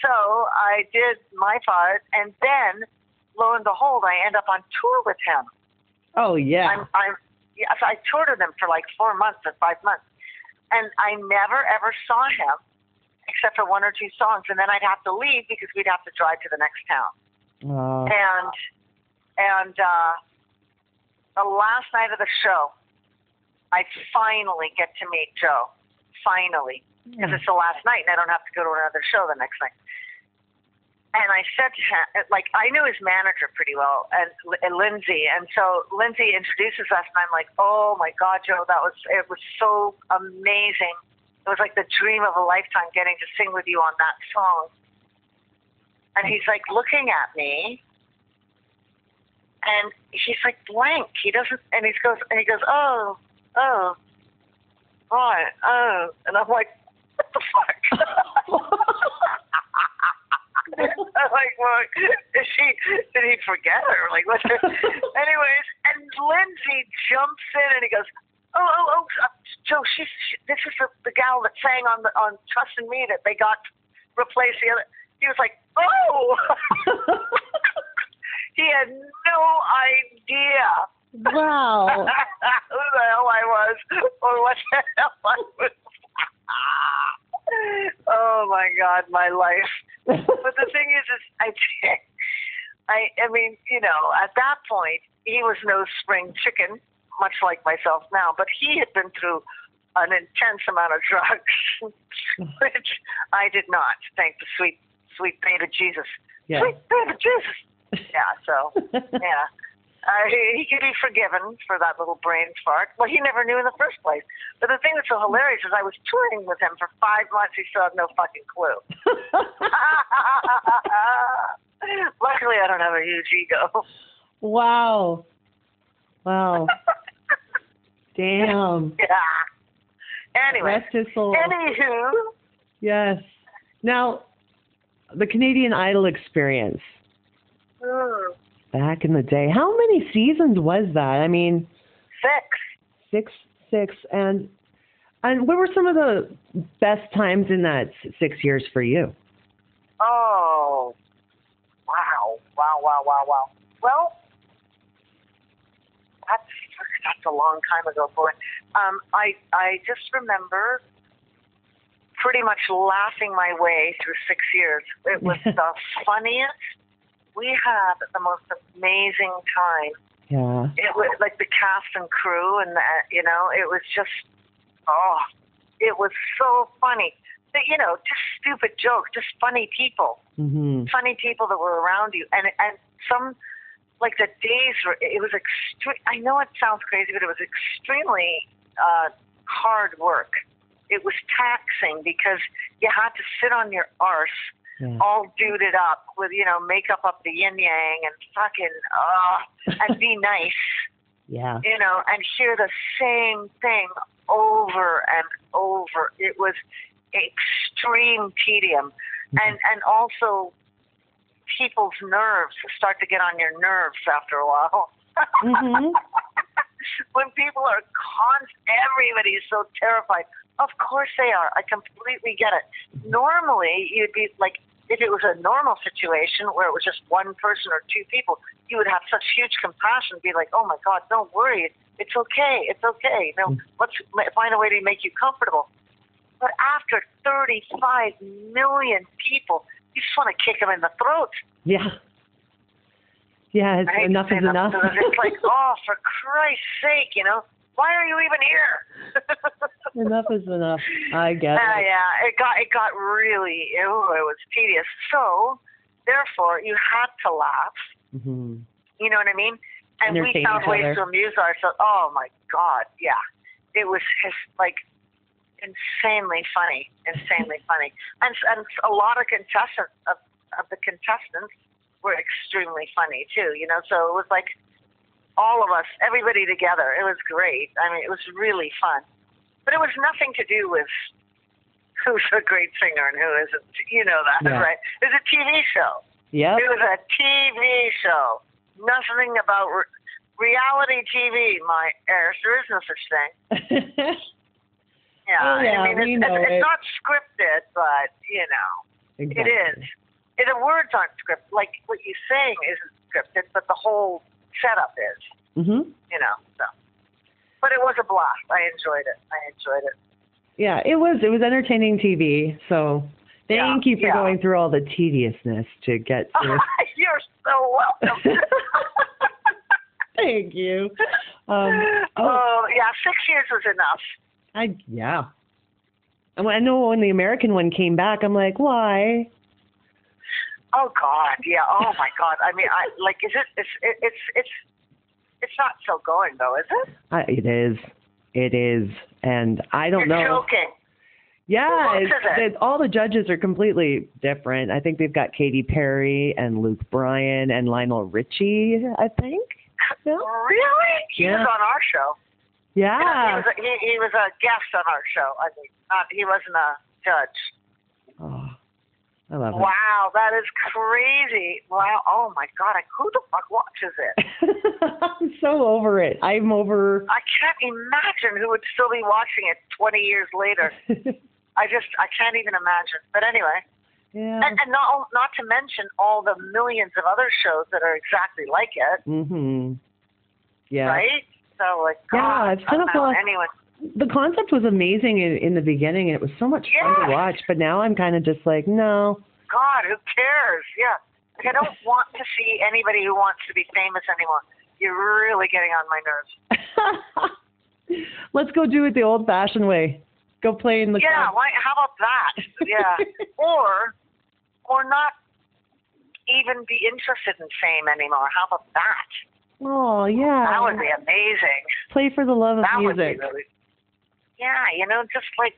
So I did my part, and then, lo and behold, I end up on tour with him. Oh, yeah. So I toured with him for 4 months or 5 months, and I never, ever saw him except for one or two songs, and then I'd have to leave because we'd have to drive to the next town. And the last night of the show, I finally get to meet Joe, because it's the last night, and I don't have to go to another show the next night. And I said to him, I knew his manager pretty well, and Lindsay. And so Lindsay introduces us, and I'm like, oh, my God, Joe, it was so amazing. It was like the dream of a lifetime getting to sing with you on that song. And he's, looking at me, and he's, blank. He doesn't, and he goes, oh, right, oh. And I'm like, what the fuck? I'm like, well, did he forget her? Anyways, and Lindsay jumps in and he goes, oh, Joe, this is the gal that sang on Trust in Me that they got replaced the other. He was like, oh! He had no idea. Wow. Who the hell I was or what the hell I was. Oh, my God, my life. But the thing is I mean, at that point, he was no spring chicken, much like myself now, but he had been through an intense amount of drugs, which I did not, thank the sweet, sweet baby Jesus. Yeah. Sweet baby Jesus. Yeah, he could be forgiven for that little brain fart. Well, he never knew in the first place. But the thing that's so hilarious is I was touring with him for 5 months. He still had no fucking clue. Luckily, I don't have a huge ego. Wow. Damn. Yeah. Anyway. Rest his soul. Anywho. Yes. Now, the Canadian Idol experience. Back in the day. How many seasons was that? I mean... Six. And what were some of the best times in that 6 years for you? Oh, wow. Well, that's a long time ago, boy. I just remember pretty much laughing my way through 6 years. It was the funniest. We had the most amazing time. Yeah. It was like the cast and crew, and it was just, it was so funny. But, just stupid jokes, just funny people. Mm-hmm. Funny people that were around you. And some, like the days were, it was extreme. I know it sounds crazy, but it was extremely hard work. It was taxing because you had to sit on your arse. Yeah. All duded up with, makeup up the yin-yang and and be nice. Yeah. And hear the same thing over and over. It was extreme tedium. Mm-hmm. And also people's nerves start to get on your nerves after a while. Mm-hmm. When people are everybody's so terrified. Of course they are. I completely get it. Normally, you'd be like, if it was a normal situation where it was just one person or two people, you would have such huge compassion, be like, oh my God, don't worry. It's okay. Let's find a way to make you comfortable. But after 35 million people, you just want to kick them in the throat. Yeah. Yeah, enough is enough. It's like, oh, for Christ's sake, why are you even here? Enough is enough. I get it. Yeah, it got really, it was tedious. So, therefore, you had to laugh. Mm-hmm. You know what I mean? And we found ways to amuse ourselves. Oh, my God, yeah. It was just, like, insanely funny. And a lot of the contestants were extremely funny, too, So it was like... all of us, everybody together. It was great. I mean, it was really fun. But it was nothing to do with who's a great singer and who isn't. You know that, yeah. Right? It was a TV show. Yeah. It was a TV show. Nothing about reality TV, my heirs. There is no such thing. Yeah. Oh, yeah. I mean, it's not scripted, but, exactly. It is. The words aren't scripted. Like, what you saying isn't scripted, but the whole... setup is, mm-hmm. So. But it was a blast. I enjoyed it. Yeah, it was entertaining TV, so thank you for going through all the tediousness to get to. You're so welcome. Thank you. Yeah, 6 years was enough. I know when the American one came back, I'm like, why? Oh God, yeah. Oh my God. I mean, it's not still going though, is it? It is, and I don't know. You're joking. Yeah, all the judges are completely different. I think they've got Katy Perry and Luke Bryan and Lionel Richie. I think. No? Really? He was on our show. Yeah. He was a guest on our show. I mean, he wasn't a judge. Oh. I love it. Wow, that is crazy. Wow, oh my God, who the fuck watches it? I'm so over it. I can't imagine who would still be watching it 20 years later. I can't even imagine. But anyway. Yeah. And not to mention all the millions of other shows that are exactly like it. Mm-hmm. Yeah. Right? So, like, God, it's kind of anyway. The concept was amazing in the beginning, and it was so much fun to watch. But now I'm kind of just like, no. God, who cares? Yeah. Like, I don't want to see anybody who wants to be famous anymore. You're really getting on my nerves. Let's go do it the old-fashioned way. Go play in the club. Why? How about that? Yeah. or not even be interested in fame anymore. How about that? Oh, yeah. That would be amazing. Play for the love of music. That would be really... Yeah, just like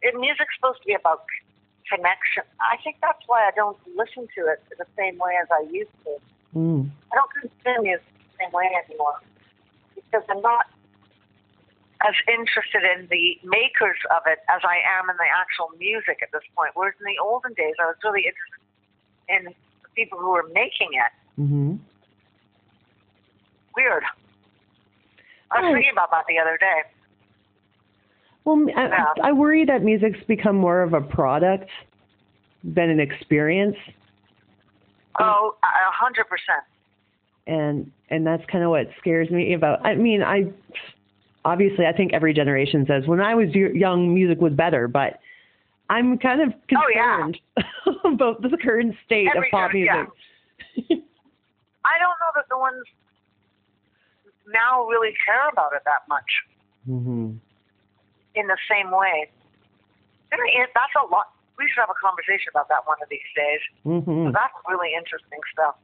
music's supposed to be about connection. I think that's why I don't listen to it the same way as I used to. Mm. I don't consume music the same way anymore because I'm not as interested in the makers of it as I am in the actual music at this point. Whereas in the olden days, I was really interested in the people who were making it. Mm-hmm. Weird. I was thinking about that the other day. Well, I worry that music's become more of a product than an experience. Oh, 100%. And that's kind of what scares me about. I mean, I think every generation says, when I was young, music was better, but I'm kind of concerned about the current state of pop music. Yeah. I don't know that the ones now really care about it that much. Mm-hmm. In the same way. That's a lot. We should have a conversation about that one of these days. Mm-hmm. So that's really interesting stuff.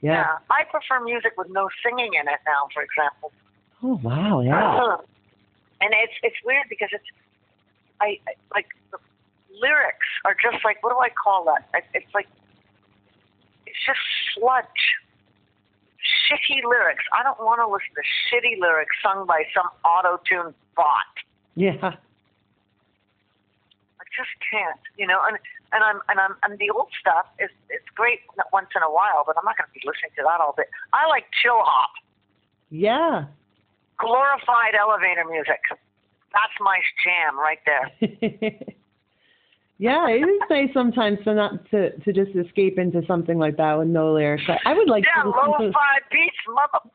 Yeah. I prefer music with no singing in it now, for example. Oh, wow, yeah. And it's weird because it's, I like, the lyrics are just like, what do I call that? It's like, it's just sludge. Shitty lyrics. I don't want to listen to shitty lyrics sung by some auto-tuned bot. Yeah. I just can't, you know, and the old stuff is, it's great once in a while, but I'm not going to be listening to that all day. I like chill hop. Yeah. Glorified elevator music. That's my jam right there. Yeah, it is nice sometimes to not to just escape into something like that with no lyrics. I would like to listen to lo-fi beats, motherfucker.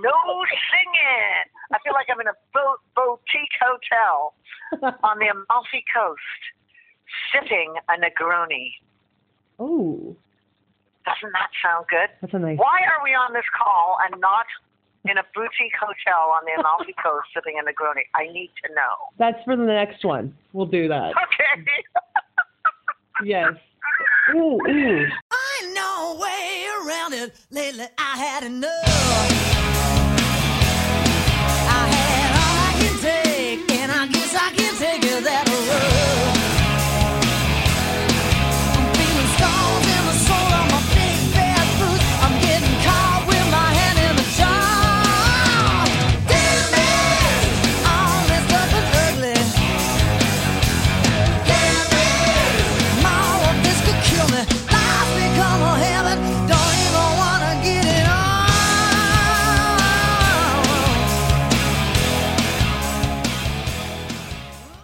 No singing. I feel like I'm in a boutique hotel on the Amalfi Coast, sipping a Negroni. Oh, doesn't that sound good? That's a nice. Why are we on this call and not in a boutique hotel on the Amalfi Coast sipping a Negroni? I need to know. That's for the next one. We'll do that. Okay. Yes. Ooh, ooh. I ain't no way around it. Lately I had enough. I had all I can take, and I guess I can take it that road. I'm feeling stones in my soul on my big bad boots. I'm getting caught with my hand in the jar.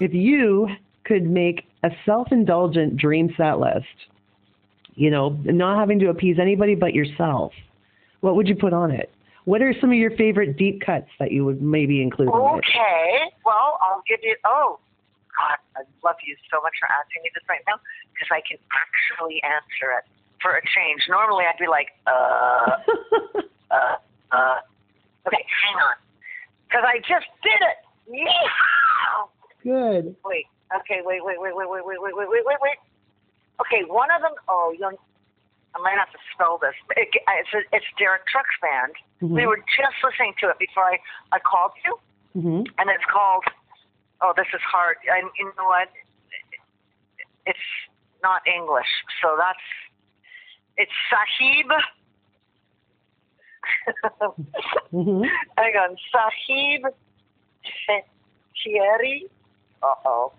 If you could make a self-indulgent dream set list, you know, not having to appease anybody but yourself, what would you put on it? What are some of your favorite deep cuts that you would maybe include on it? Okay, well, I'll give you, I love you so much for asking me this right now because I can actually answer it for a change. Normally I'd be like, okay, hang on, because I just did it. Yeehaw! Good. Wait. Okay. Wait. Okay. One of them. Oh, I might have to spell this. It's Derek Truck's band. Mm-hmm. We were just listening to it before I called you. Mm-hmm. And it's called. Oh, this is hard. And you know what? It's not English, so that's. It's Sahib. Mm-hmm. Hang on, Sahib Thierry. Uh-oh.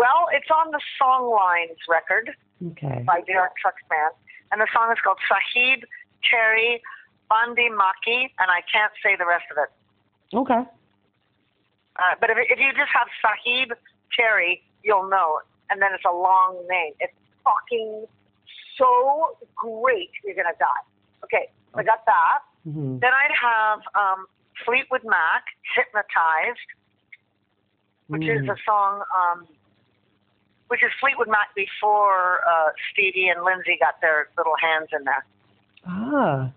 Well, it's on the Songlines record by Derek Truck's band, and the song is called Sahib Cherry Bandi Maki, and I can't say the rest of it. Okay. But if you just have Sahib Cherry, you'll know it, and then it's a long name. It's fucking so great, you're going to die. Okay, so I got that. Mm-hmm. Then I'd have Fleetwood Mac, Hypnotized, which is a song, which is Fleetwood Mac before Stevie and Lindsay got their little hands in there. Ah.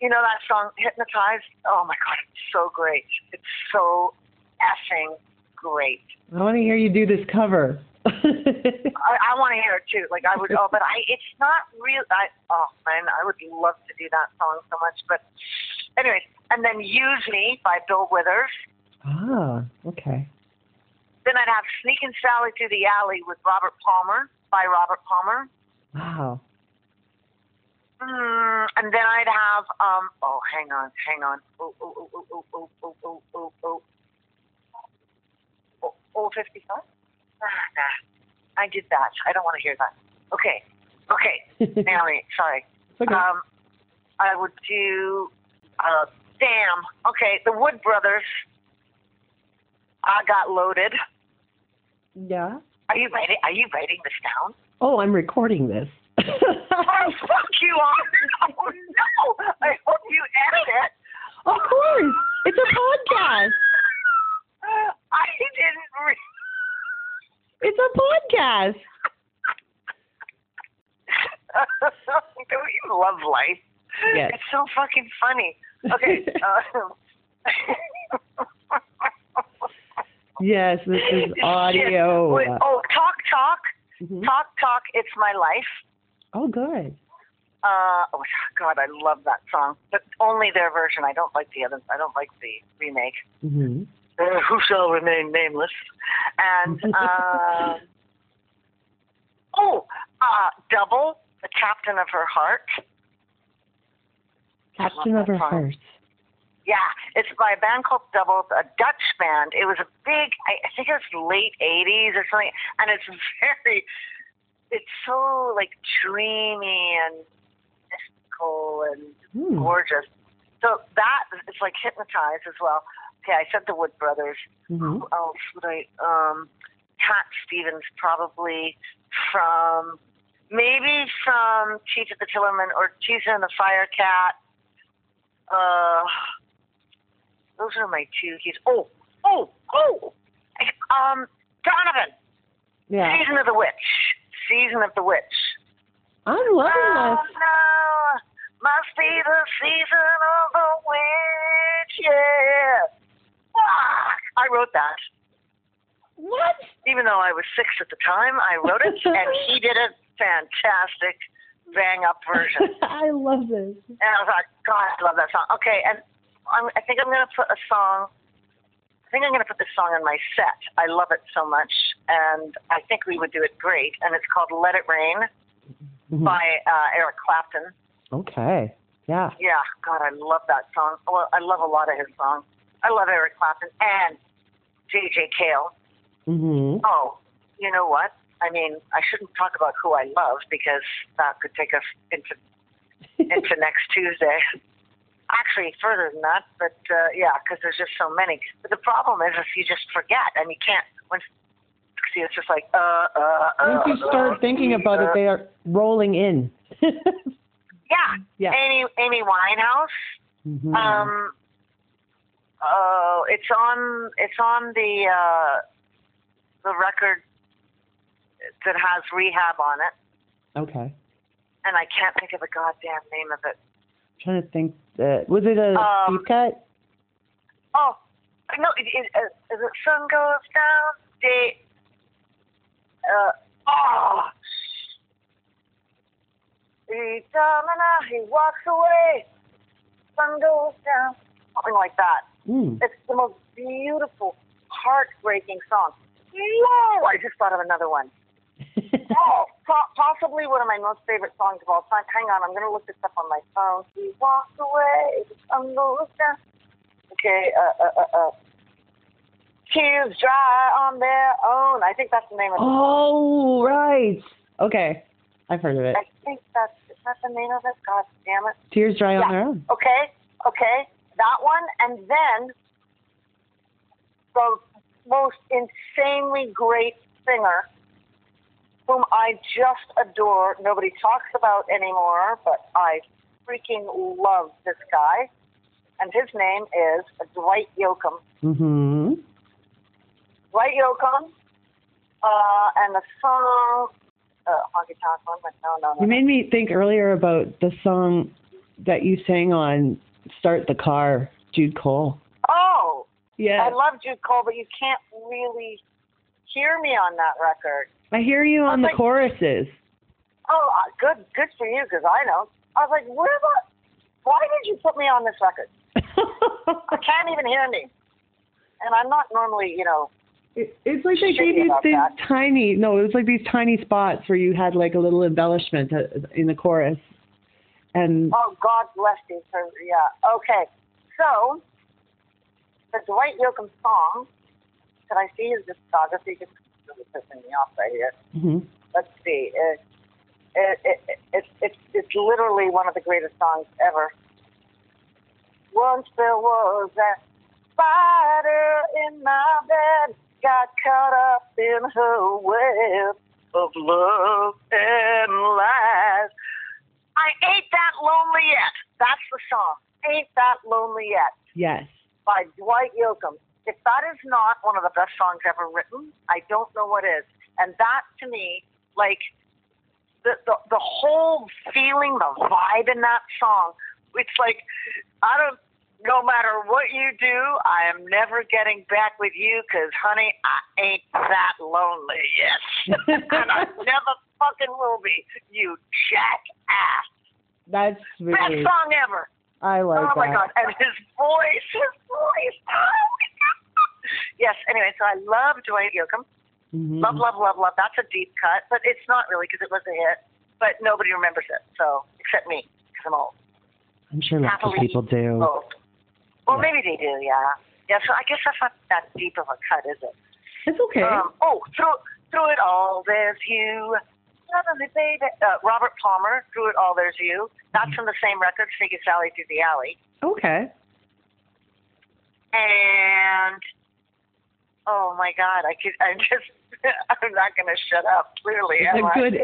You know that song, Hypnotized? Oh, my God, it's so great. It's so effing great. I want to hear you do this cover. I want to hear it, too. Like, I would, it's not real. I would love to do that song so much. But anyways, and then Use Me by Bill Withers. Ah, okay. Then I'd have Sneakin' Sally Through the Alley with Robert Palmer, by Robert Palmer. Wow. And then I'd have, over 55? Nah, I did that. I don't want to hear that. Okay. Naomi, sorry. Okay. I would do, the Wood Brothers. I Got Loaded. Yeah. Are you writing this down? Oh, I'm recording this. Oh, fuck you on. Oh, no. I hope you edit it. Of course. It's a podcast. I didn't read. It's a podcast. Don't you love life? Yes. It's so fucking funny. Okay. Yes, this is audio. Wait, Talk. Mm-hmm. Talk, It's My Life. Oh, good. Oh, God, I love that song. But only their version. I don't like the other. I don't like the remake. Mm-hmm. Who Shall Remain Nameless. And, Double, The Captain of Her Heart. Captain of Her Heart. Yeah, it's by a band called Double, a Dutch band. It was a big, I think it was late 80s or something, and it's so, like, dreamy and mystical and gorgeous. So that, it's like Hypnotized as well. Okay, I said the Wood Brothers. Mm-hmm. Who else would I, Cat Stevens probably from Cheech and the Tillerman or Cheech and the Firecat. Those are my two. He's Donovan. Yeah. Season of the Witch. I'm loving this. No, must be the season of the witch. Yeah. Fuck! I wrote that. What? Even though I was 6 at the time, I wrote it, and he did a fantastic bang-up version. I love this. And I was like, God, I love that song. Okay, and I think I'm going to put this song on my set. I love it so much, and I think we would do it great. And it's called Let It Rain by Eric Clapton. Okay, yeah. Yeah, God, I love that song. Well, I love a lot of his songs. I love Eric Clapton and J.J. Cale. Mm-hmm. Oh, you know what? I mean, I shouldn't talk about who I love because that could take us into next Tuesday. Actually, further than that, but because there's just so many. But the problem is if you just forget and you can't. See, it's just like Once you start thinking about it, they are rolling in. Yeah. Amy Winehouse. Mm-hmm. It's on the record that has Rehab on it. Okay. And I can't think of a goddamn name of it. I'm trying to think. Was it a deep cut? Oh, no. Is it Sun Goes Down? He walks away. Sun goes down. Something like that. It's the most beautiful, heartbreaking song. Whoa! I just thought of another one. Possibly one of my most favorite songs of all time. Hang on, I'm going to look this up on my phone. He walked away. I'm going to look down. Okay. Tears dry on their own. I think that's the name of the song. Oh, right. Okay. I've heard of it. I think that's the name of it. God damn it. Tears dry on their own. Okay. That one. And then the most insanely great singer whom I just adore. Nobody talks about anymore, but I freaking love this guy. And his name is Dwight Yoakam. Mm-hmm. Dwight Yoakam. And the song... Honky Tonk Woman. No. You made me think earlier about the song that you sang on Start the Car, Jude Cole. Oh! Yeah. I love Jude Cole, but you can't really hear me on that record. I hear you on the choruses. Oh, good for you, because I know. I was like, why did you put me on this record? I can't even hear me. And I'm not normally, you know. It's like they gave you these tiny spots where you had like a little embellishment in the chorus. And oh, God bless you. Yeah. Okay. So, the Dwight Yoakam song Can I see his discography? It's really pissing me off right here. Mm-hmm. Let's see. It's literally one of the greatest songs ever. Once there was a spider in my bed, got caught up in her web of love and lies. I ain't that lonely yet. That's the song. Ain't that lonely yet? Yes. By Dwight Yoakam. If that is not one of the best songs ever written, I don't know what is. And that, to me, like, the whole feeling, the vibe in that song, it's like, I don't, no matter what you do, I am never getting back with you because, honey, I ain't that lonely yet. And I never fucking will be, you jackass. That's really... Best song ever. I like that. Oh, my God. And his voice. Oh, my God. Yes, anyway, so I love Dwight Yoakam. Mm-hmm. Love. That's a deep cut, but it's not really because it was a hit. But nobody remembers it, so, except me, because I'm old. I'm sure lots of people do. Old. Well, yeah. Maybe they do, yeah. Yeah, so I guess that's not that deep of a cut, is it? It's okay. Through It All, There's You. Robert Palmer, Through It All, There's You. That's from the same record, Sneaky Sally Through the Alley. Okay. And, oh my God, I'm not going to shut up, clearly.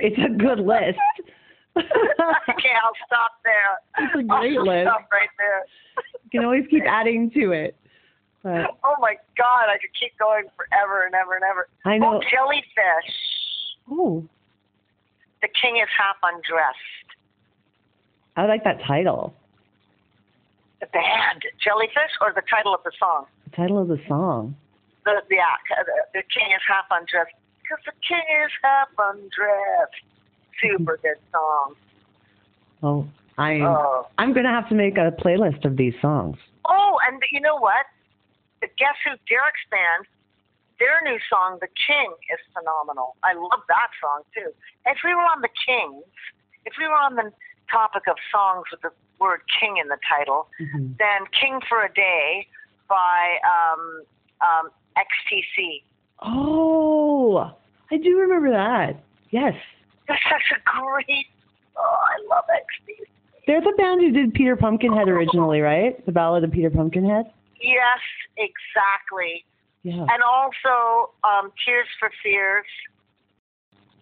It's a good list. Okay, I'll stop there. It's a great list. I'll stop right there. You can always keep adding to it. But. Oh my God, I could keep going forever and ever and ever. I know. Oh, Jellyfish. Ooh. The King is Half Undressed. I like that title. The band, Jellyfish, or the title of the song? The title of the song. The King is Half Undressed. Because the King is half undressed. Super good song. Oh, I'm going to have to make a playlist of these songs. Oh, and you know what? The Guess Who Derek's band, their new song, The King, is phenomenal. I love that song, too. If we were on the topic of songs with the word king in the title, mm-hmm. then King for a Day by XTC. Oh, I do remember that. Yes. That's such a great... Oh, I love XTC. They're the band who did Peter Pumpkinhead originally, right? The Ballad of Peter Pumpkinhead? Yes, exactly. Yeah. And also Tears for Fears.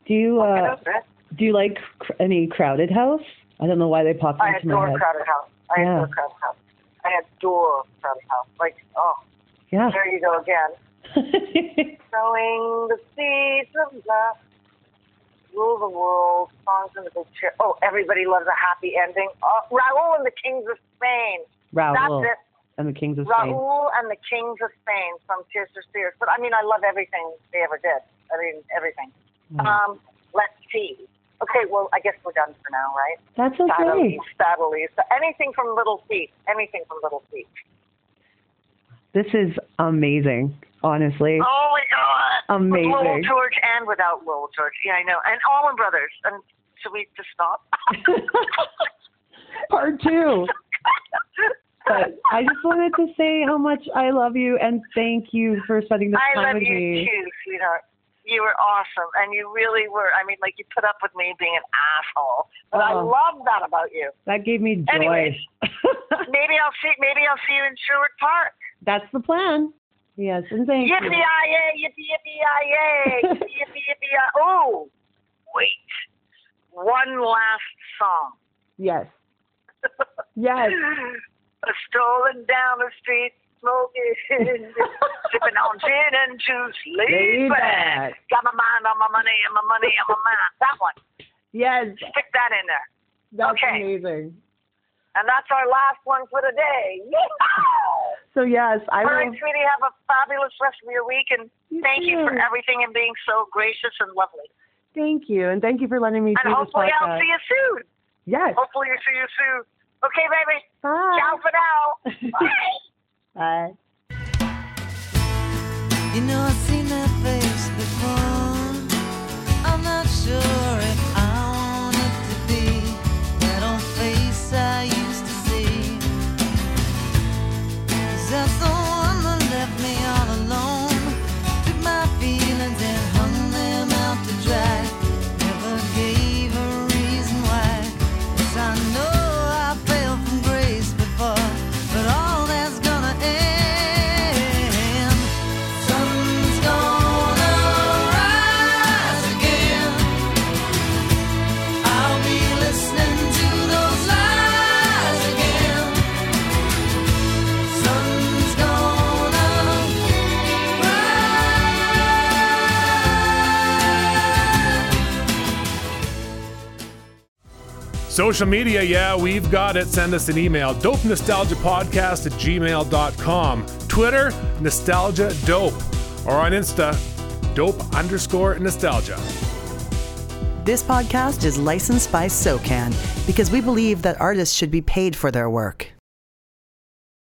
Do you like any Crowded House? I don't know why they popped into my head. I adore Crowded House. Like, oh, yeah. There you go again. Sowing the seeds of love, rule the world, songs in the big chair. Oh, everybody loves a happy ending. Oh, Raoul and the Kings of Spain. Raoul and the Kings of Spain from Tears for Fears. But I mean, I love everything they ever did. I mean, everything. Mm. Let's see. Okay, well, I guess we're done for now, right? That's okay. Saddle-y. Anything from Little Feet. This is amazing, honestly. Oh, my God. Amazing. With Lowell George and without Lowell George. Yeah, I know. And Allman Brothers. And should we just stop? Part two. But I just wanted to say how much I love you and thank you for spending this time with me. I love you too, sweetheart. You were awesome, and you really were. I mean, like, you put up with me being an asshole, but I love that about you. That gave me joy. Anyways, maybe I'll see you in Sherwood Park. That's the plan. Yes, and thank you. Yippee-yay! Yippee-yay! Oh, wait. One last song. Yes. Yes. Strolling down the street. Smoking, sipping on gin and juice, laid back. Got my mind on my money and my money on my mind. That one. Yes. Stick that in there. That's okay. Amazing. And that's our last one for the day. So, yes, I will. All right, sweetie, have a fabulous rest of your week, and thank you for everything and being so gracious and lovely. Thank you, and thank you for letting me do this podcast. And hopefully I'll see you soon. Yes. Hopefully I'll see you soon. Okay, baby. Bye. Ciao for now. Bye. Bye. You know, I've seen that face before. I'm not sure if I want it to be that old face I used to see. Is that the one that left me all alone? Social media, yeah, we've got it. Send us an email, dopenostalgiapodcast@gmail.com. Twitter, Nostalgia Dope. Or on Insta, dope_nostalgia. This podcast is licensed by SOCAN because we believe that artists should be paid for their work.